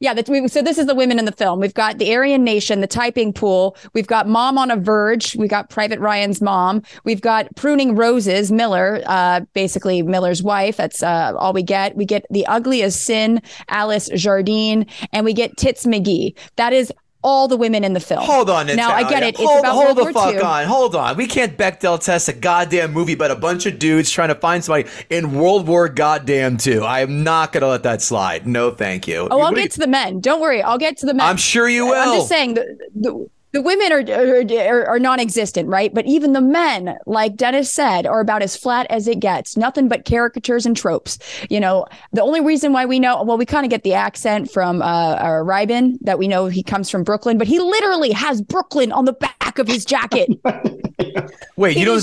Yeah, so this is the women in the film. We've got the Aryan Nation, the typing pool. We've got Mom on a Verge. We got Private Ryan's mom. We've got Pruning Roses, Miller, basically Miller's wife. That's all we get. We get The Ugliest Sin, Alice Jardine, and we get Tits McGee. That is all the women in the film. Hold on, Natalia. Now, I get it. It's about World War II. Hold the fuck on. Hold on. We can't Bechdel test a goddamn movie about a bunch of dudes trying to find somebody in World War goddamn II. I am not going to let that slide. No, thank you. Oh, I'll get to the men. Don't worry. I'll get to the men. I'm sure you will. I'm just saying the women are non-existent, right? But even the men, like Dennis said, are about as flat as it gets. Nothing but caricatures and tropes. You know, the only reason why we know, well, we kind of get the accent from Ribin, that we know he comes from Brooklyn, but he literally has Brooklyn on the back of his jacket. Wait, you don't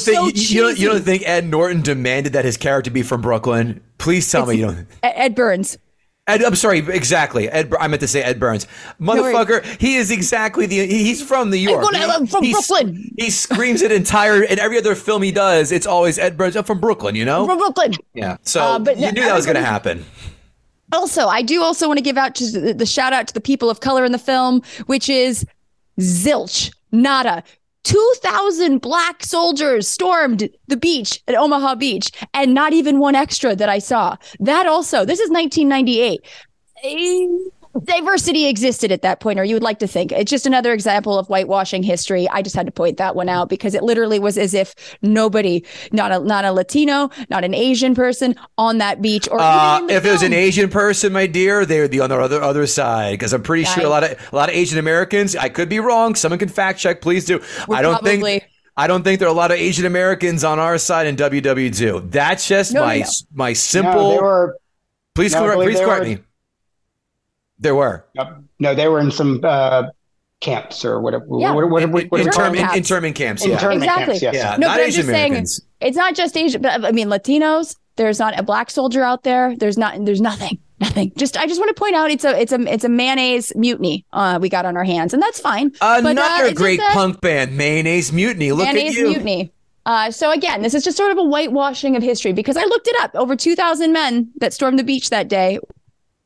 think Ed Norton demanded that his character be from Brooklyn? Please tell me you don't. Ed Burns. I'm sorry, exactly. I meant to say Ed Burns. Motherfucker, he is exactly he's from New York. I'm from Brooklyn. He screams it in every other film he does, it's always Ed Burns. I'm from Brooklyn, you know? I'm from Brooklyn. Yeah, so you knew that was going to happen. Also, I do also want to give out the shout out to the people of color in the film, which is zilch, nada. 2,000 black soldiers stormed the beach at Omaha Beach, and not even one extra that I saw. That also, this is 1998. Diversity existed at that point, or you would like to think. It's just another example of whitewashing history. I just had to point that one out because it literally was as if nobody, not a Latino, not an Asian person on that beach. Or even if it was an Asian person, my dear, they would be on the other side, because I'm pretty sure a lot of Asian Americans. I could be wrong. Someone can fact check. Please do. I don't think there are a lot of Asian Americans on our side in WW2. That's just my simple. Please correct me. There were. No, they were in some camps or whatever. Yeah. What internment camps. Yeah. Internment camps, yes. Yeah. No, not but Asian I'm just Americans. Saying it's not just Asian, but I mean Latinos. There's not a black soldier out there. There's nothing. I just want to point out it's a mayonnaise mutiny we got on our hands, and that's fine. Another great punk band, Mayonnaise Mutiny. Look at you. Mayonnaise Mutiny. So again, this is just sort of a whitewashing of history, because I looked it up. Over 2,000 men that stormed the beach that day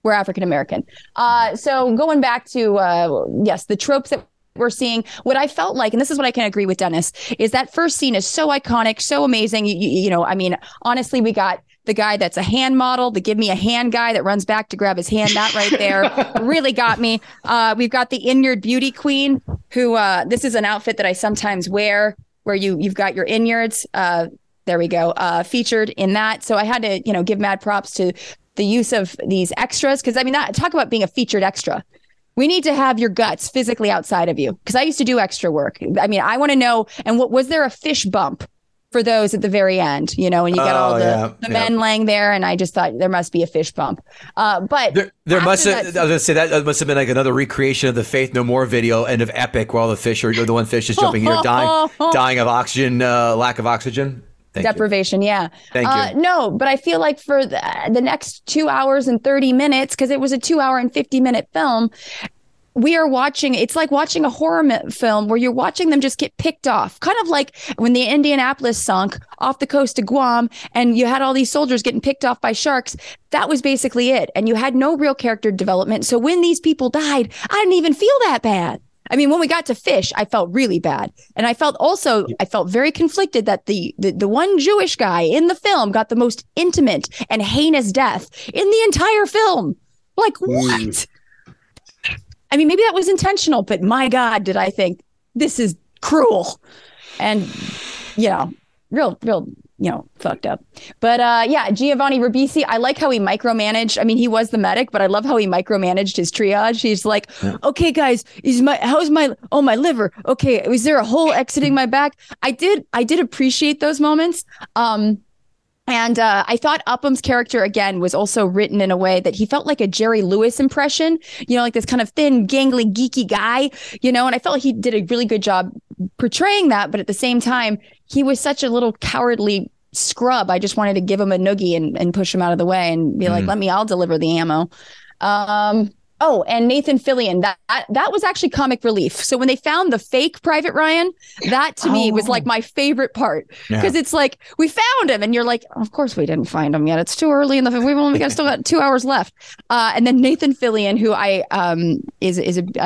were African-American. So going back to, yes, the tropes that we're seeing, what I felt like, and this is what I can agree with Dennis, is that first scene is so iconic, so amazing. You know, I mean, honestly, we got the guy that's a hand model, the give me a hand guy that runs back to grab his hand. That right there really got me. We've got the Inyard beauty queen who, this is an outfit that I sometimes wear where you've got your Inyards, there we go, featured in that. So I had to, give mad props to the use of these extras, because I mean, talk about being a featured extra. We need to have your guts physically outside of you, because I used to do extra work. I mean, I want to know, and what was there a fish bump for those at the very end, and you got all the men laying there, and I just thought there must be a fish bump. But there must have, I was gonna say that must have been like another recreation of the Faith No More video, end of Epic, where all the fish are, the one fish is jumping here, dying of oxygen, lack of oxygen. Thank deprivation. You. Yeah. Thank you. No, but I feel like for the next 2 hours and 30 minutes, because it was a 2 hour and 50 minute film, we are watching. It's like watching a horror film where you're watching them just get picked off. Kind of like when the Indianapolis sunk off the coast of Guam and you had all these soldiers getting picked off by sharks. That was basically it. And you had no real character development. So when these people died, I didn't even feel that bad. I mean, when we got to fish, I felt really bad. And I felt very conflicted that the one Jewish guy in the film got the most intimate and heinous death in the entire film. Like, what? I mean, maybe that was intentional, but my God, did I think this is cruel and, real. Fucked up. But Giovanni Ribisi, I like how he micromanaged. I mean, he was the medic, but I love how he micromanaged his triage. He's like, okay, guys, my liver. Okay. Was there a hole exiting my back? I did appreciate those moments. And I thought Upham's character, again, was also written in a way that he felt like a Jerry Lewis impression, like this kind of thin, gangly, geeky guy, and I felt he did a really good job portraying that. But at the same time, he was such a little cowardly scrub. I just wanted to give him a noogie and push him out of the way and be like, I'll deliver the ammo. Oh, and Nathan Fillion, that was actually comic relief. So when they found the fake Private Ryan, that to me was like my favorite part, because it's like, we found him, and you're like, of course we didn't find him yet. It's too early in the film. We've only got still got 2 hours left. And then Nathan Fillion, who I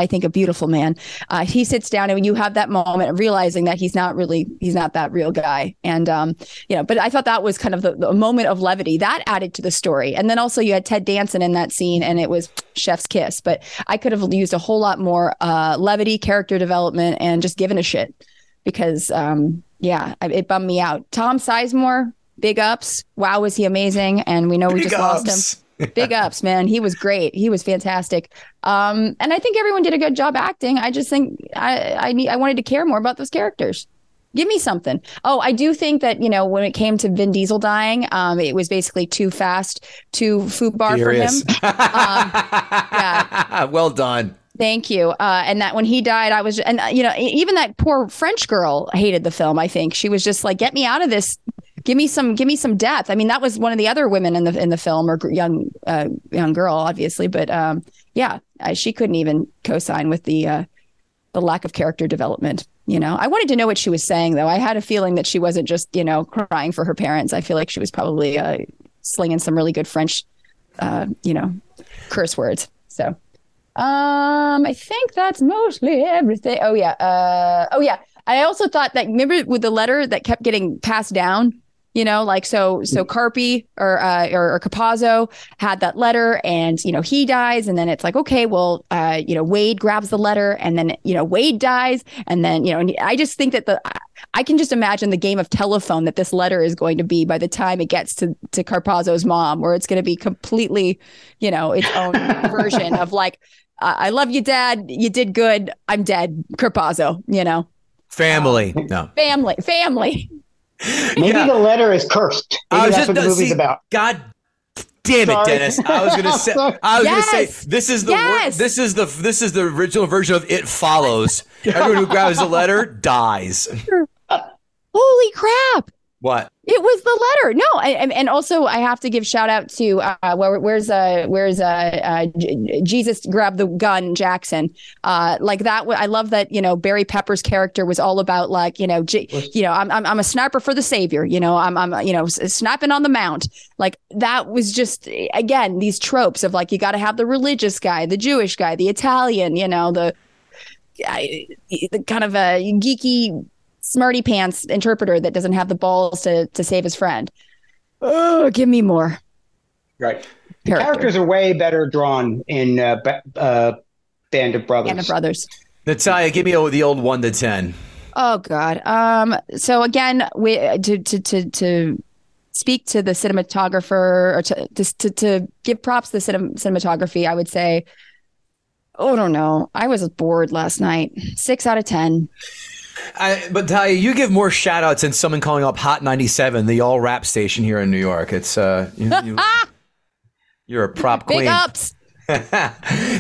think a beautiful man, he sits down, and you have that moment of realizing that he's not that real guy. And but I thought that was kind of the moment of levity that added to the story. And then also you had Ted Danson in that scene, and it was chef's kiss, but I could have used a whole lot more levity, character development, and just given a shit, because it bummed me out. Tom Sizemore, big ups. Wow, was he amazing? And we know we just lost him. Big ups, man. He was great. He was fantastic. And I think everyone did a good job acting. I just think I wanted to care more about those characters. Give me something. Oh, I do think that, when it came to Vin Diesel dying, it was basically too fast, too foobar for him. Yeah. Well done. Thank you. And that when he died, I was, and even that poor French girl hated the film. I think she was just like, get me out of this. Give me some depth. I mean, that was one of the other women in the film, or young girl, obviously. But she couldn't even co-sign with the lack of character development. I wanted to know what she was saying, though. I had a feeling that she wasn't just, crying for her parents. I feel like she was probably slinging some really good French, curse words. So I think that's mostly everything. Oh, yeah. I also thought that, remember with the letter that kept getting passed down, so Carpi or Capazzo had that letter, and he dies, and then it's like, okay, well, Wade grabs the letter, and then Wade dies, and then and I just think that I can just imagine the game of telephone that this letter is going to be by the time it gets to Carpazzo's mom, where it's going to be completely its own version of like, I love you, Dad, you did good, I'm dead, Carpazzo, family. Family. Maybe the letter is cursed. Maybe that's what the movie's about. God damn it, Dennis! I was gonna say. This is the this is the original version of It Follows. Everyone who grabs the letter dies. Holy crap! What? It was the letter. No, and also I have to give shout out to Jesus grabbed the gun Jackson. Like that. I love that. Barry Pepper's character was all about like I'm a sniper for the savior. I'm snapping on the mount. Like that was just again these tropes of like you got to have the religious guy, the Jewish guy, the Italian. The kind of a geeky, smarty pants interpreter that doesn't have the balls to save his friend. Oh, give me more. Right. Characters are way better drawn in Band of Brothers. Natalia, give me the old 1 to 10. Oh God. So again, we to speak to the cinematographer or to give props to the cinematography. I would say, I don't know. I was bored last night. 6 out of 10. But Talia, you give more shout outs than someone calling up Hot 97, the all rap station here in New York. It's you're a prop queen. Big ups.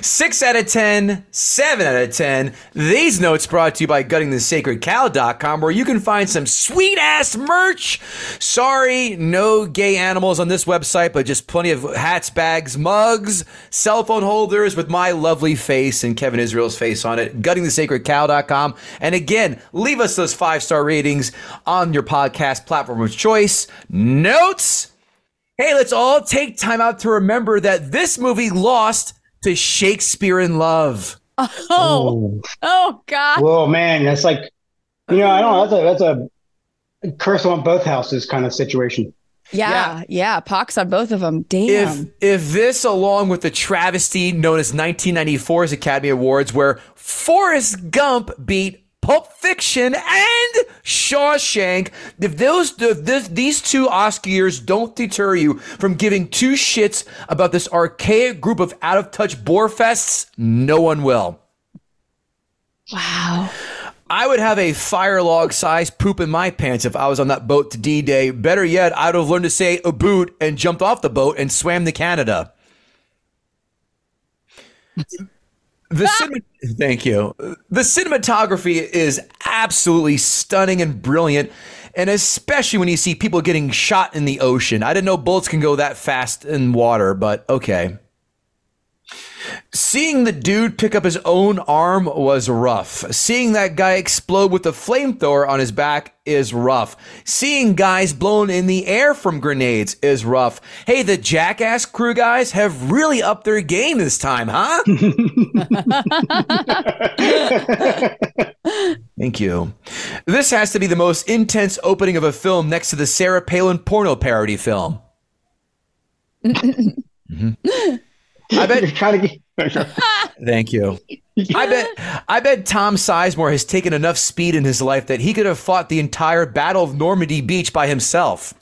6 out of 10, 7 out of 10. These notes brought to you by guttingthesacredcow.com, where you can find some sweet ass merch. Sorry, no gay animals on this website, but just plenty of hats, bags, mugs, cell phone holders with my lovely face and Kevin Israel's face on it. Guttingthesacredcow.com. And again, leave us those 5-star ratings on your podcast platform of choice. Notes. Hey, let's all take time out to remember that this movie lost to Shakespeare in Love. Oh God. Whoa, man. That's like, I don't know. That's a curse on both houses kind of situation. Yeah. Pox on both of them. Damn. If this, along with the travesty known as 1994's Academy Awards, where Forrest Gump beat Pulp Fiction and Shawshank, if these two Oscar years don't deter you from giving two shits about this archaic group of out-of-touch borefests, no one will. Wow. I would have a fire log size poop in my pants if I was on that boat to D-Day. Better yet, I would have learned to say a boot and jumped off the boat and swam to Canada. Thank you. The cinematography is absolutely stunning and brilliant, and especially when you see people getting shot in the ocean. I didn't know bullets can go that fast in water, but okay. Seeing the dude pick up his own arm was rough. Seeing that guy explode with a flamethrower on his back is rough. Seeing guys blown in the air from grenades is rough. Hey, the Jackass crew guys have really upped their game this time, huh? Thank you. This has to be the most intense opening of a film next to the Sarah Palin porno parody film. Mm-hmm. I bet. Thank you. I bet Tom Sizemore has taken enough speed in his life that he could have fought the entire Battle of Normandy Beach by himself.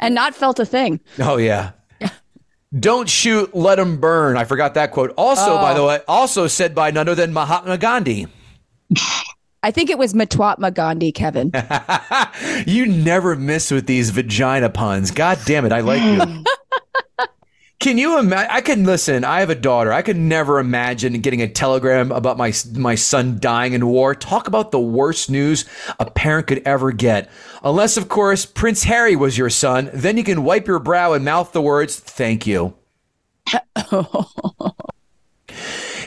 And not felt a thing. Oh, yeah. Don't shoot, let them burn. I forgot that quote. Also, by the way, also said by none other than Mahatma Gandhi. I think it was Matwatma Gandhi, Kevin. You never miss with these vagina puns. God damn it. I like you. Can you imagine? I have a daughter. I could never imagine getting a telegram about my son dying in war. Talk about the worst news a parent could ever get. Unless, of course, Prince Harry was your son. Then you can wipe your brow and mouth the words, thank you.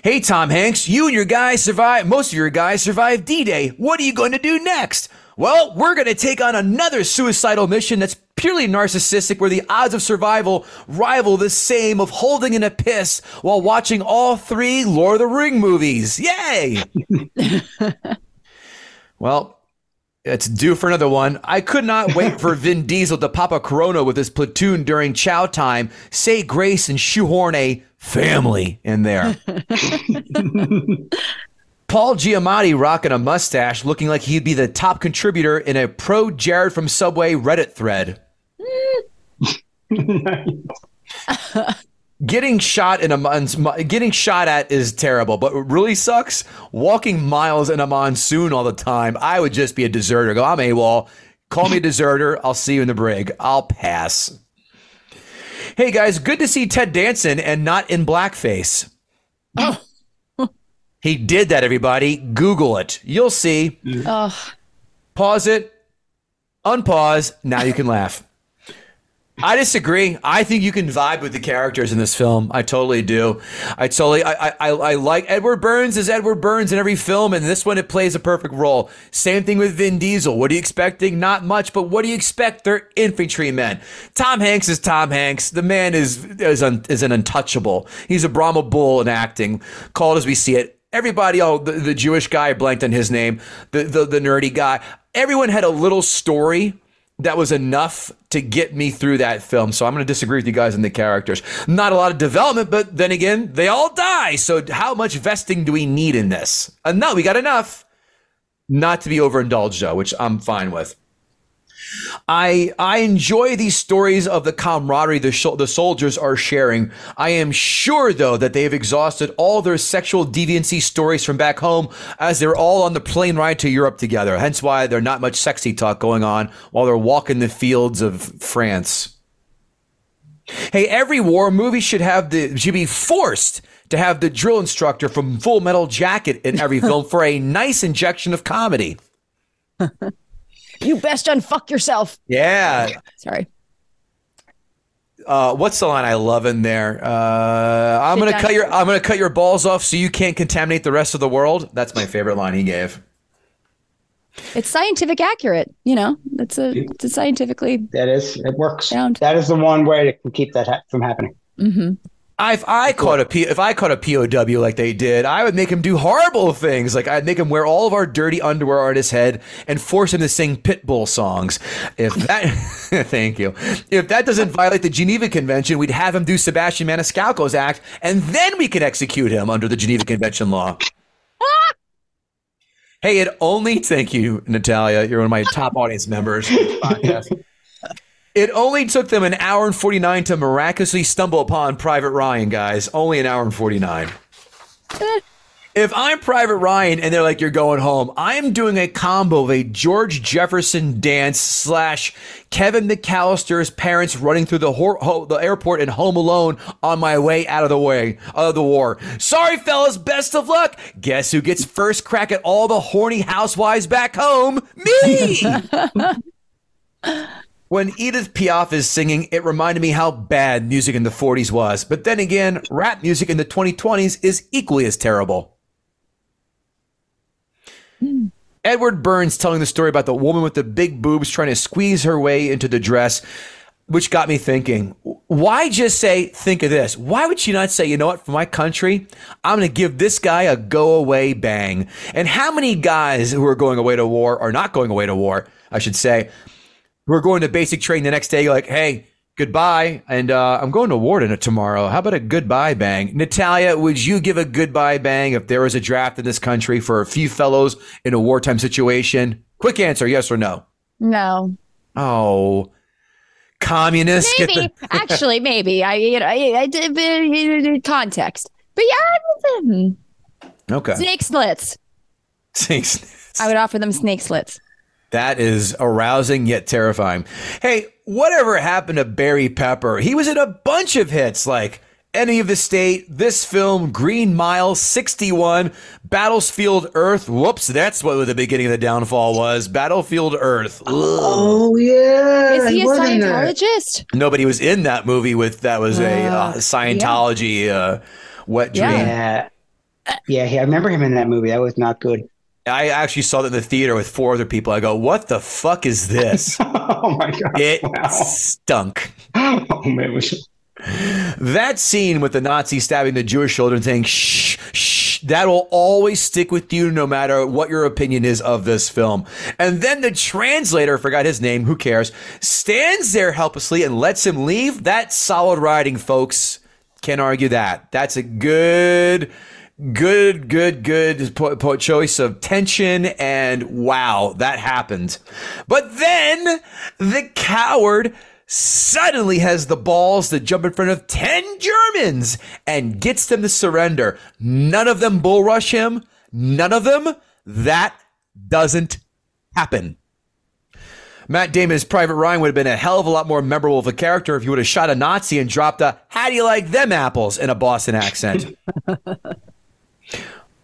Hey, Tom Hanks, you and your guys survived. Most of your guys survived D-Day. What are you going to do next? Well, we're going to take on another suicidal mission that's purely narcissistic, where the odds of survival rival the same of holding in a piss while watching all three Lord of the Ring movies. Yay! Well, it's due for another one. I could not wait for Vin Diesel to pop a Corona with his platoon during chow time, say grace, and shoehorn a family in there. Paul Giamatti rocking a mustache, looking like he'd be the top contributor in a pro Jared from Subway Reddit thread. Getting shot at is terrible, but what really sucks, walking miles in a monsoon all the time. I would just be a deserter. Go, I'm AWOL. Call me a deserter. I'll see you in the brig. I'll pass. Hey, guys, good to see Ted Danson and not in blackface. Oh. He did that, everybody. Google it. You'll see. Oh. Pause it. Unpause. Now you can laugh. I disagree. I think you can vibe with the characters in this film. I totally do. I like Edward Burns as Edward Burns in every film, and this one, it plays a perfect role. Same thing with Vin Diesel. What are you expecting? Not much, but what do you expect? They're infantrymen. Tom Hanks is Tom Hanks. The man is an untouchable. He's a Brahma bull in acting, called as we see it. Everybody, the Jewish guy, blanked on his name, the nerdy guy. Everyone had a little story that was enough to get me through that film. So I'm going to disagree with you guys on the characters. Not a lot of development, but then again, they all die. So how much vesting do we need in this? No, we got enough not to be overindulged, though, which I'm fine with. I enjoy these stories of the camaraderie the soldiers are sharing. I am sure, though, that they have exhausted all their sexual deviancy stories from back home, as they're all on the plane ride to Europe together. Hence why there's not much sexy talk going on while they're walking the fields of France. Hey, every war movie should be forced to have the drill instructor from Full Metal Jacket in every film for a nice injection of comedy. You best unfuck yourself. Yeah. Sorry. What's the line I love in there? I'm gonna cut your balls off so you can't contaminate the rest of the world. That's my favorite line he gave. It's scientific accurate, you know. It's scientifically it works. Sound. That is the one way to keep that from happening. Mm-hmm. If I caught a POW like they did, I would make him do horrible things. Like, I'd make him wear all of our dirty underwear on his head and force him to sing Pitbull songs. Thank you. If that doesn't violate the Geneva Convention, we'd have him do Sebastian Maniscalco's act, and then we could execute him under the Geneva Convention law. Hey, thank you, Natalia. You're one of my top audience members. Podcast. It only took them an hour and 49 to miraculously stumble upon Private Ryan, guys. Only an hour and 49. If I'm Private Ryan and they're like, you're going home, I'm doing a combo of a George Jefferson dance / Kevin McAllister's parents running through the airport and Home Alone on my way out of the war. Sorry, fellas. Best of luck. Guess who gets first crack at all the horny housewives back home? Me! When Edith Piaf is singing, it reminded me how bad music in the 40s was. But then again, rap music in the 2020s is equally as terrible. Edward Burns telling the story about the woman with the big boobs trying to squeeze her way into the dress, which got me thinking, why just say, think of this? Why would she not say, you know what, for my country, I'm going to give this guy a go away bang. And how many guys who are going away to war or not going away to war, I should say, who are going to basic training the next day, you're like, hey, goodbye. And I'm going to war tomorrow. How about a goodbye bang? Natalia, would you give a goodbye bang if there was a draft in this country for a few fellows in a wartime situation? Quick answer, yes or no? No. Oh, communist. Maybe, actually, maybe. I did context. But yeah, okay. Snake slits. Snake slits. I would offer them snake slits. That is arousing yet terrifying. Hey, whatever happened to Barry Pepper? He was in a bunch of hits like Enemy of the State, this film, Green Mile, 61, Battlefield Earth. Whoops, that's what the beginning of the downfall was. Battlefield Earth. Ugh. Oh, yeah. Is he a Scientologist? No, but he was in that movie with, that was a Scientology wet dream. Yeah, I remember him in that movie. That was not good. I actually saw that in the theater with four other people. I go, what the fuck is this? Oh, my God. It stunk. Oh, man. That scene with the Nazi stabbing the Jewish children saying, shh, shh, that will always stick with you no matter what your opinion is of this film. And then the translator, forgot his name, who cares, stands there helplessly and lets him leave. That's solid writing, folks. Can't argue that. That's a good choice of tension, and wow, that happened. But then the coward suddenly has the balls to jump in front of 10 Germans and gets them to surrender. None of them bull rush him. None of them. That doesn't happen. Matt Damon's Private Ryan would have been a hell of a lot more memorable of a character if he would have shot a Nazi and dropped a "How do you like them apples?" in a Boston accent.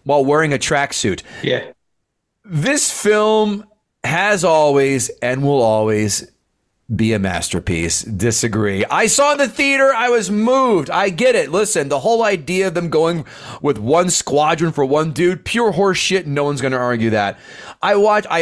While wearing a tracksuit. Yeah. This film has always and will always be a masterpiece. Disagree. I saw in the theater. I was moved. I get it. Listen, the whole idea of them going with one squadron for one dude, pure horse shit. No one's going to argue that. I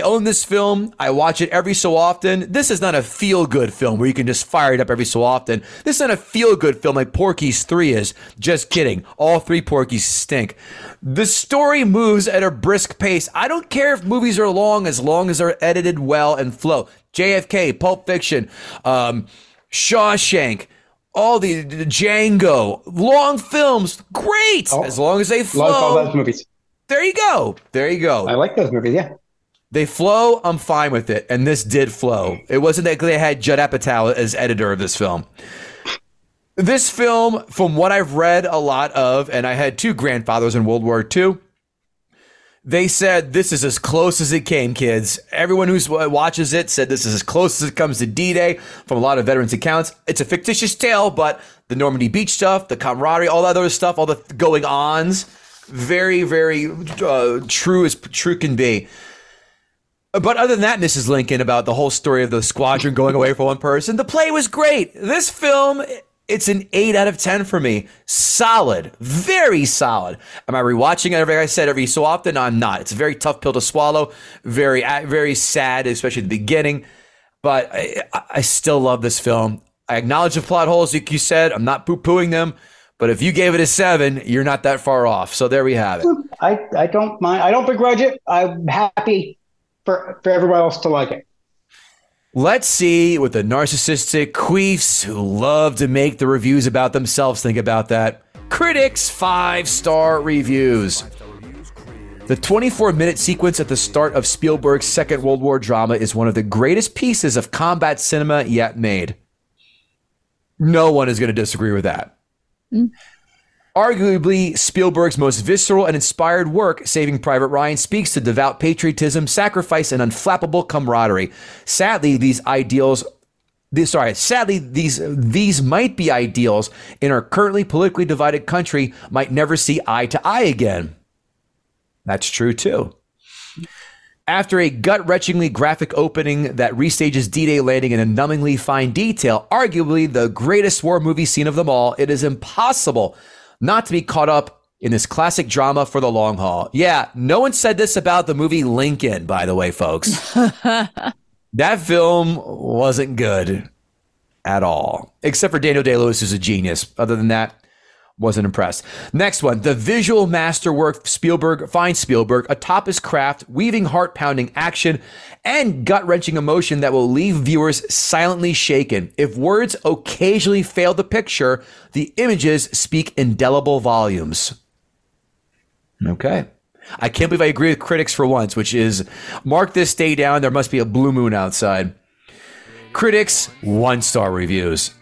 own this film. I watch it every so often. This is not a feel-good film where you can just fire it up every so often. This is not a feel-good film like Porky's 3 is. Just kidding. All three Porky's stink. The story moves at a brisk pace. I don't care if movies are long as they're edited well and flow. JFK, Pulp Fiction, Shawshank, all the Django, long films, great. Oh, as long as they flow. Love all those movies. There you go. I like those movies, yeah. They flow, I'm fine with it. And this did flow. It wasn't that they had Judd Apatow as editor of this film. This film, from what I've read a lot of, and I had two grandfathers in World War II, they said this is as close as it came, kids. Everyone who watches it said this is as close as it comes to D-Day from a lot of veterans' accounts. It's a fictitious tale, but the Normandy Beach stuff, the camaraderie, all that other stuff, all the going-ons, very, very true as true can be. But other than that, Mrs. Lincoln, about the whole story of the squadron going away for one person, the play was great. This film... It's an 8 out of 10 for me. Solid. Very solid. Am I rewatching it? Like I said, every so often, I'm not. It's a very tough pill to swallow. Very, very sad, especially at the beginning. But I still love this film. I acknowledge the plot holes, like you said. I'm not poo-pooing them. But if you gave it a 7, you're not that far off. So there we have it. I don't mind. I don't begrudge it. I'm happy for everybody else to like it. Let's see what the narcissistic queefs who love to make the reviews about themselves think about that. Critics 5-star reviews. The 24-minute sequence at the start of Spielberg's second World War drama is one of the greatest pieces of combat cinema yet made. No one is going to disagree with that. Arguably, Spielberg's most visceral and inspired work, Saving Private Ryan, speaks to devout patriotism, sacrifice, and unflappable camaraderie. Sadly, these might be ideals in our currently politically divided country might never see eye to eye again. That's true, too. After a gut-wrenchingly graphic opening that restages D-Day landing in a numbingly fine detail, arguably the greatest war movie scene of them all, it is impossible not to be caught up in this classic drama for the long haul. Yeah, no one said this about the movie Lincoln, by the way, folks. That film wasn't good at all, except for Daniel Day-Lewis, who's a genius. Other than that, wasn't impressed. Next one, the visual masterwork Spielberg finds Spielberg atop his craft, weaving heart-pounding action and gut-wrenching emotion that will leave viewers silently shaken. If words occasionally fail the picture, the images speak indelible volumes. Okay. I can't believe I agree with critics for once, which is mark this day down. There must be a blue moon outside. Critics, 1-star reviews.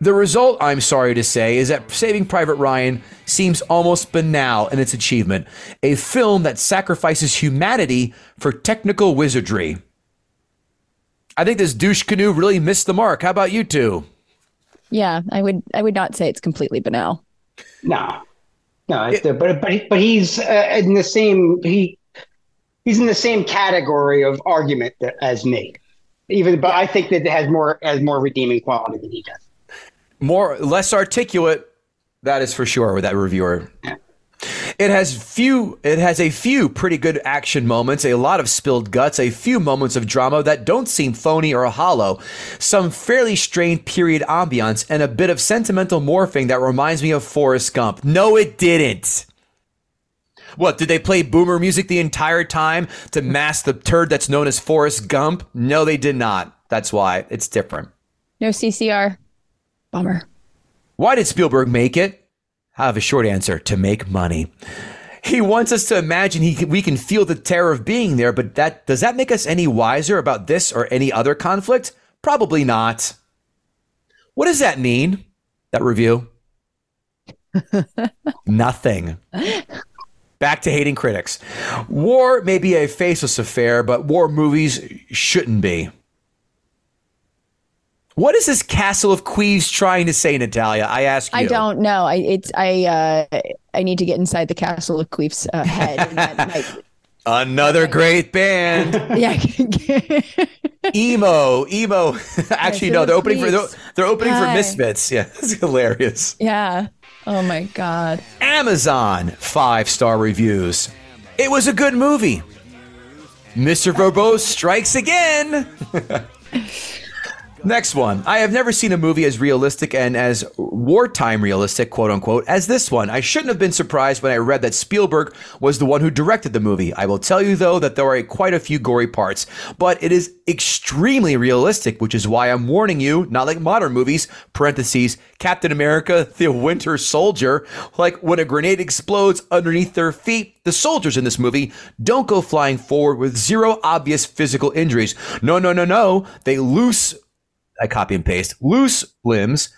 The result, I'm sorry to say, is that Saving Private Ryan seems almost banal in its achievement. A film that sacrifices humanity for technical wizardry. I think this douche canoe really missed the mark. How about you two? Yeah, I would not say it's completely banal. No. No, but he's in the same he's in the same category of argument as me. Even but I think that it has more redeeming quality than he does. Less articulate, that is for sure, with that reviewer. It has a few pretty good action moments, a lot of spilled guts, a few moments of drama that don't seem phony or hollow, some fairly strained period ambiance, and a bit of sentimental morphing that reminds me of Forrest Gump. No, it didn't. What, did they play boomer music the entire time to mask the turd that's known as Forrest Gump? No, they did not. That's why it's different. No CCR. Bummer. Why did Spielberg make it? I have a short answer: to make money. He wants us to imagine we can feel the terror of being there, but does that make us any wiser about this or any other conflict? Probably not. What does that mean? That review? Nothing. Back to hating critics. War may be a faceless affair, but war movies shouldn't be. What is this castle of queefs trying to say, Natalia? I ask you. I don't know. I need to get inside the castle of queefs head. And that might, another great band. Yeah. Emo. Actually, no. They're opening for Misfits. Yeah, it's hilarious. Yeah. Oh my God. Amazon 5-star reviews. It was a good movie. Mr. Verbose strikes again. Next one. I have never seen a movie as realistic and as wartime realistic, quote unquote, as this one. I shouldn't have been surprised when I read that Spielberg was the one who directed the movie. I will tell you, though, that there are quite a few gory parts, but it is extremely realistic, which is why I'm warning you, not like modern movies, parentheses, Captain America, The Winter Soldier, like when a grenade explodes underneath their feet. The soldiers in this movie don't go flying forward with zero obvious physical injuries. No. I copy and paste loose limbs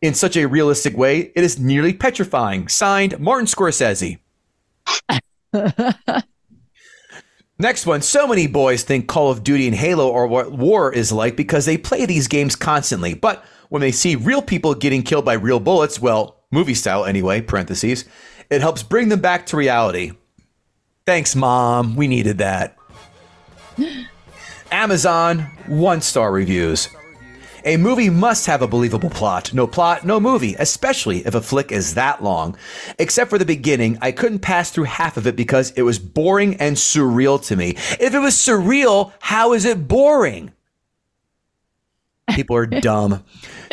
in such a realistic way. It is nearly petrifying. Signed, Martin Scorsese. Next one. So many boys think Call of Duty and Halo are what war is like because they play these games constantly. But when they see real people getting killed by real bullets, well, movie style anyway, parentheses, it helps bring them back to reality. Thanks, Mom. We needed that. Amazon 1-star reviews. A movie must have a believable plot, no movie, especially if a flick is that long. Except for the beginning, I couldn't pass through half of it because it was boring and surreal to me. If it was surreal, how is it boring? People are dumb.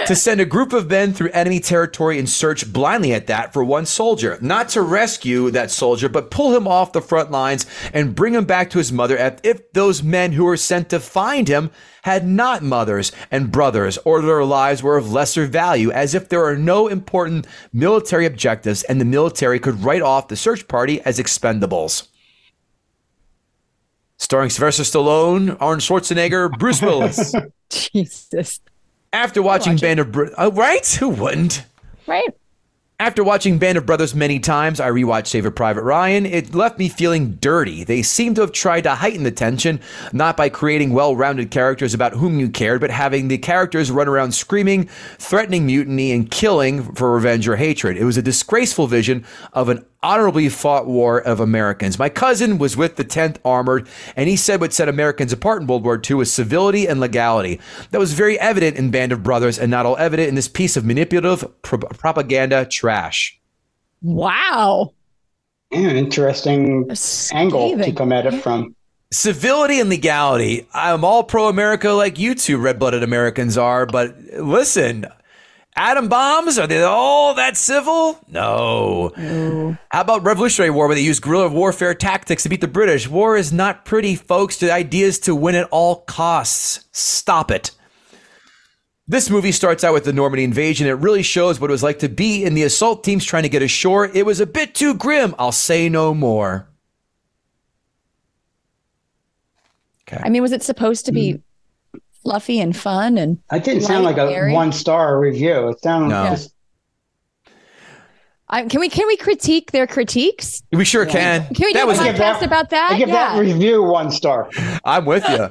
To send a group of men through enemy territory and search blindly at that for one soldier, not to rescue that soldier, but pull him off the front lines and bring him back to his mother, as if those men who were sent to find him had not mothers and brothers, or their lives were of lesser value, as if there are no important military objectives and the military could write off the search party as expendables. Starring Sylvester Stallone, Arnold Schwarzenegger, Bruce Willis. Jesus. After watching Band of Brothers, right? Who wouldn't? Right. After watching Band of Brothers many times, I rewatched Saving Private Ryan. It left me feeling dirty. They seem to have tried to heighten the tension, not by creating well-rounded characters about whom you cared, but having the characters run around screaming, threatening mutiny, and killing for revenge or hatred. It was a disgraceful vision of an honorably fought war of Americans. My cousin was with the 10th Armored, and he said what set Americans apart in World War II was civility and legality. That was very evident in Band of Brothers and not all evident in this piece of manipulative propaganda trash. Wow. Yeah, an interesting angle to come at it from. Civility and legality. I'm all pro-America like you two red-blooded Americans are, but listen, atom bombs, are they all that civil? No. Ew. How about Revolutionary War, where they used guerrilla warfare tactics to beat the British? War is not pretty, folks. The idea is to win at all costs. Stop it. This movie starts out with the Normandy invasion. It really shows what it was like to be in the assault teams trying to get ashore. It was a bit too grim. I'll say no more. Okay. I mean, was it supposed to be fluffy and fun? And it didn't sound like a one-star review. It sounded just... Can we critique their critiques? We sure can. Can we do a podcast about that? I give that review 1 star. I'm with you.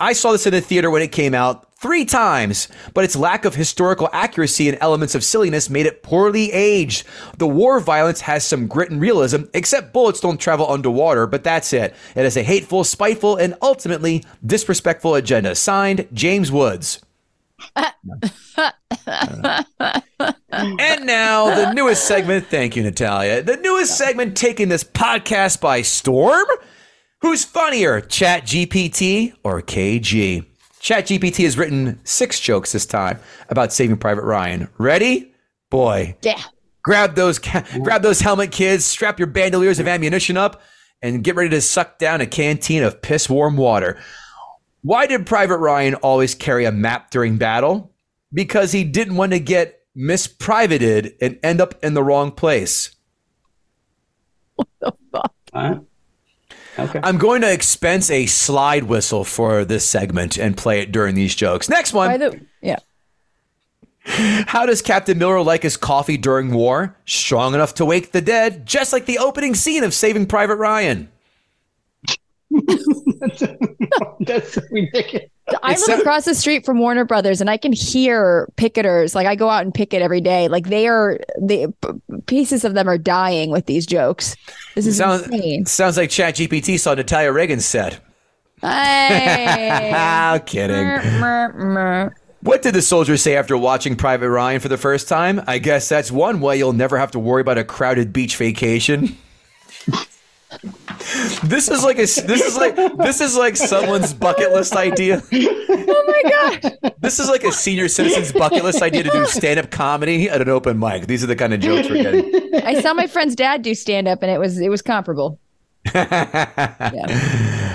I saw this in the theater when it came out 3 times, but its lack of historical accuracy and elements of silliness made it poorly aged. The war violence has some grit and realism, except bullets don't travel underwater, but that's it. It has a hateful, spiteful, and ultimately disrespectful agenda. Signed, James Woods. And now the newest segment. Thank you, Natalia. The newest segment taking this podcast by storm. Who's funnier, ChatGPT or KG? ChatGPT has written 6 jokes this time about Saving Private Ryan. Ready? Boy. Yeah. Grab those helmet kids, strap your bandoliers of ammunition up, and get ready to suck down a canteen of piss-warm water. Why did Private Ryan always carry a map during battle? Because he didn't want to get misprivated and end up in the wrong place. What the fuck? Huh? Okay. I'm going to expense a slide whistle for this segment and play it during these jokes. Next one. How does Captain Miller like his coffee during war? Strong enough to wake the dead, just like the opening scene of Saving Private Ryan. That's ridiculous. I live across the street from Warner Brothers, and I can hear picketers. Like, I go out and picket every day. Like, pieces of them are dying with these jokes. This is insane. Sounds like ChatGPT saw Natalia Reagan said. Hey. I'm kidding. What did the soldier say after watching Private Ryan for the first time? I guess that's one way you'll never have to worry about a crowded beach vacation. This is like someone's bucket list idea. Oh my god! This is like a senior citizen's bucket list idea to do stand-up comedy at an open mic. These are the kind of jokes we're getting. I saw my friend's dad do stand-up, and it was comparable. Yeah.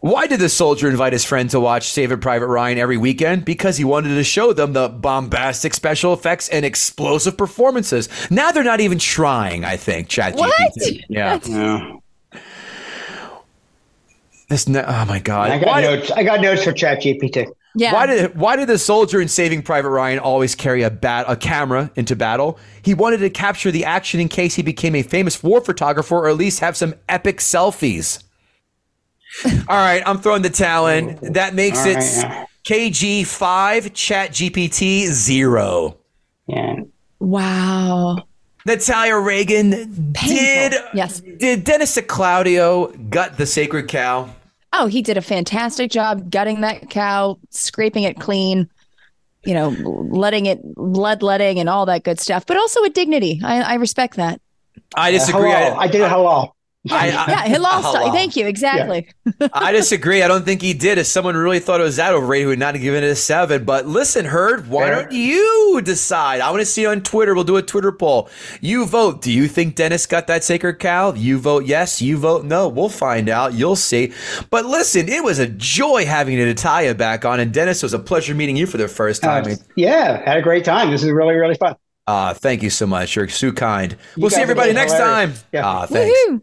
Why did the soldier invite his friend to watch Saving Private Ryan every weekend? Because he wanted to show them the bombastic special effects and explosive performances. Now they're not even trying. I think ChatGPT. What? Yeah. Oh my god! I got notes for ChatGPT. Yeah. Why did the soldier in Saving Private Ryan always carry a camera into battle? He wanted to capture the action in case he became a famous war photographer, or at least have some epic selfies. All right, I'm throwing the towel in. That makes KG 5, ChatGPT 0. Yeah. Wow. Natalia Reagan, did Dennis DiClaudio gut the sacred cow? Oh, he did a fantastic job gutting that cow, scraping it clean, bloodletting and all that good stuff, but also with dignity. I respect that. I disagree. I did a halal. Halal style. Thank you. Exactly. Yeah. I disagree. I don't think he did. If someone really thought it was that overrated, he would not have given it a 7. But listen, Herd, why don't you decide? I want to see you on Twitter. We'll do a Twitter poll. You vote. Do you think Dennis got that sacred cow? You vote yes. You vote no. We'll find out. You'll see. But listen, it was a joy having Natalia back on. And Dennis, it was a pleasure meeting you for the first time. Yeah, had a great time. This is really, really fun. Thank you so much. You're so kind. We'll see everybody next time. Yeah. Thanks. Woo-hoo.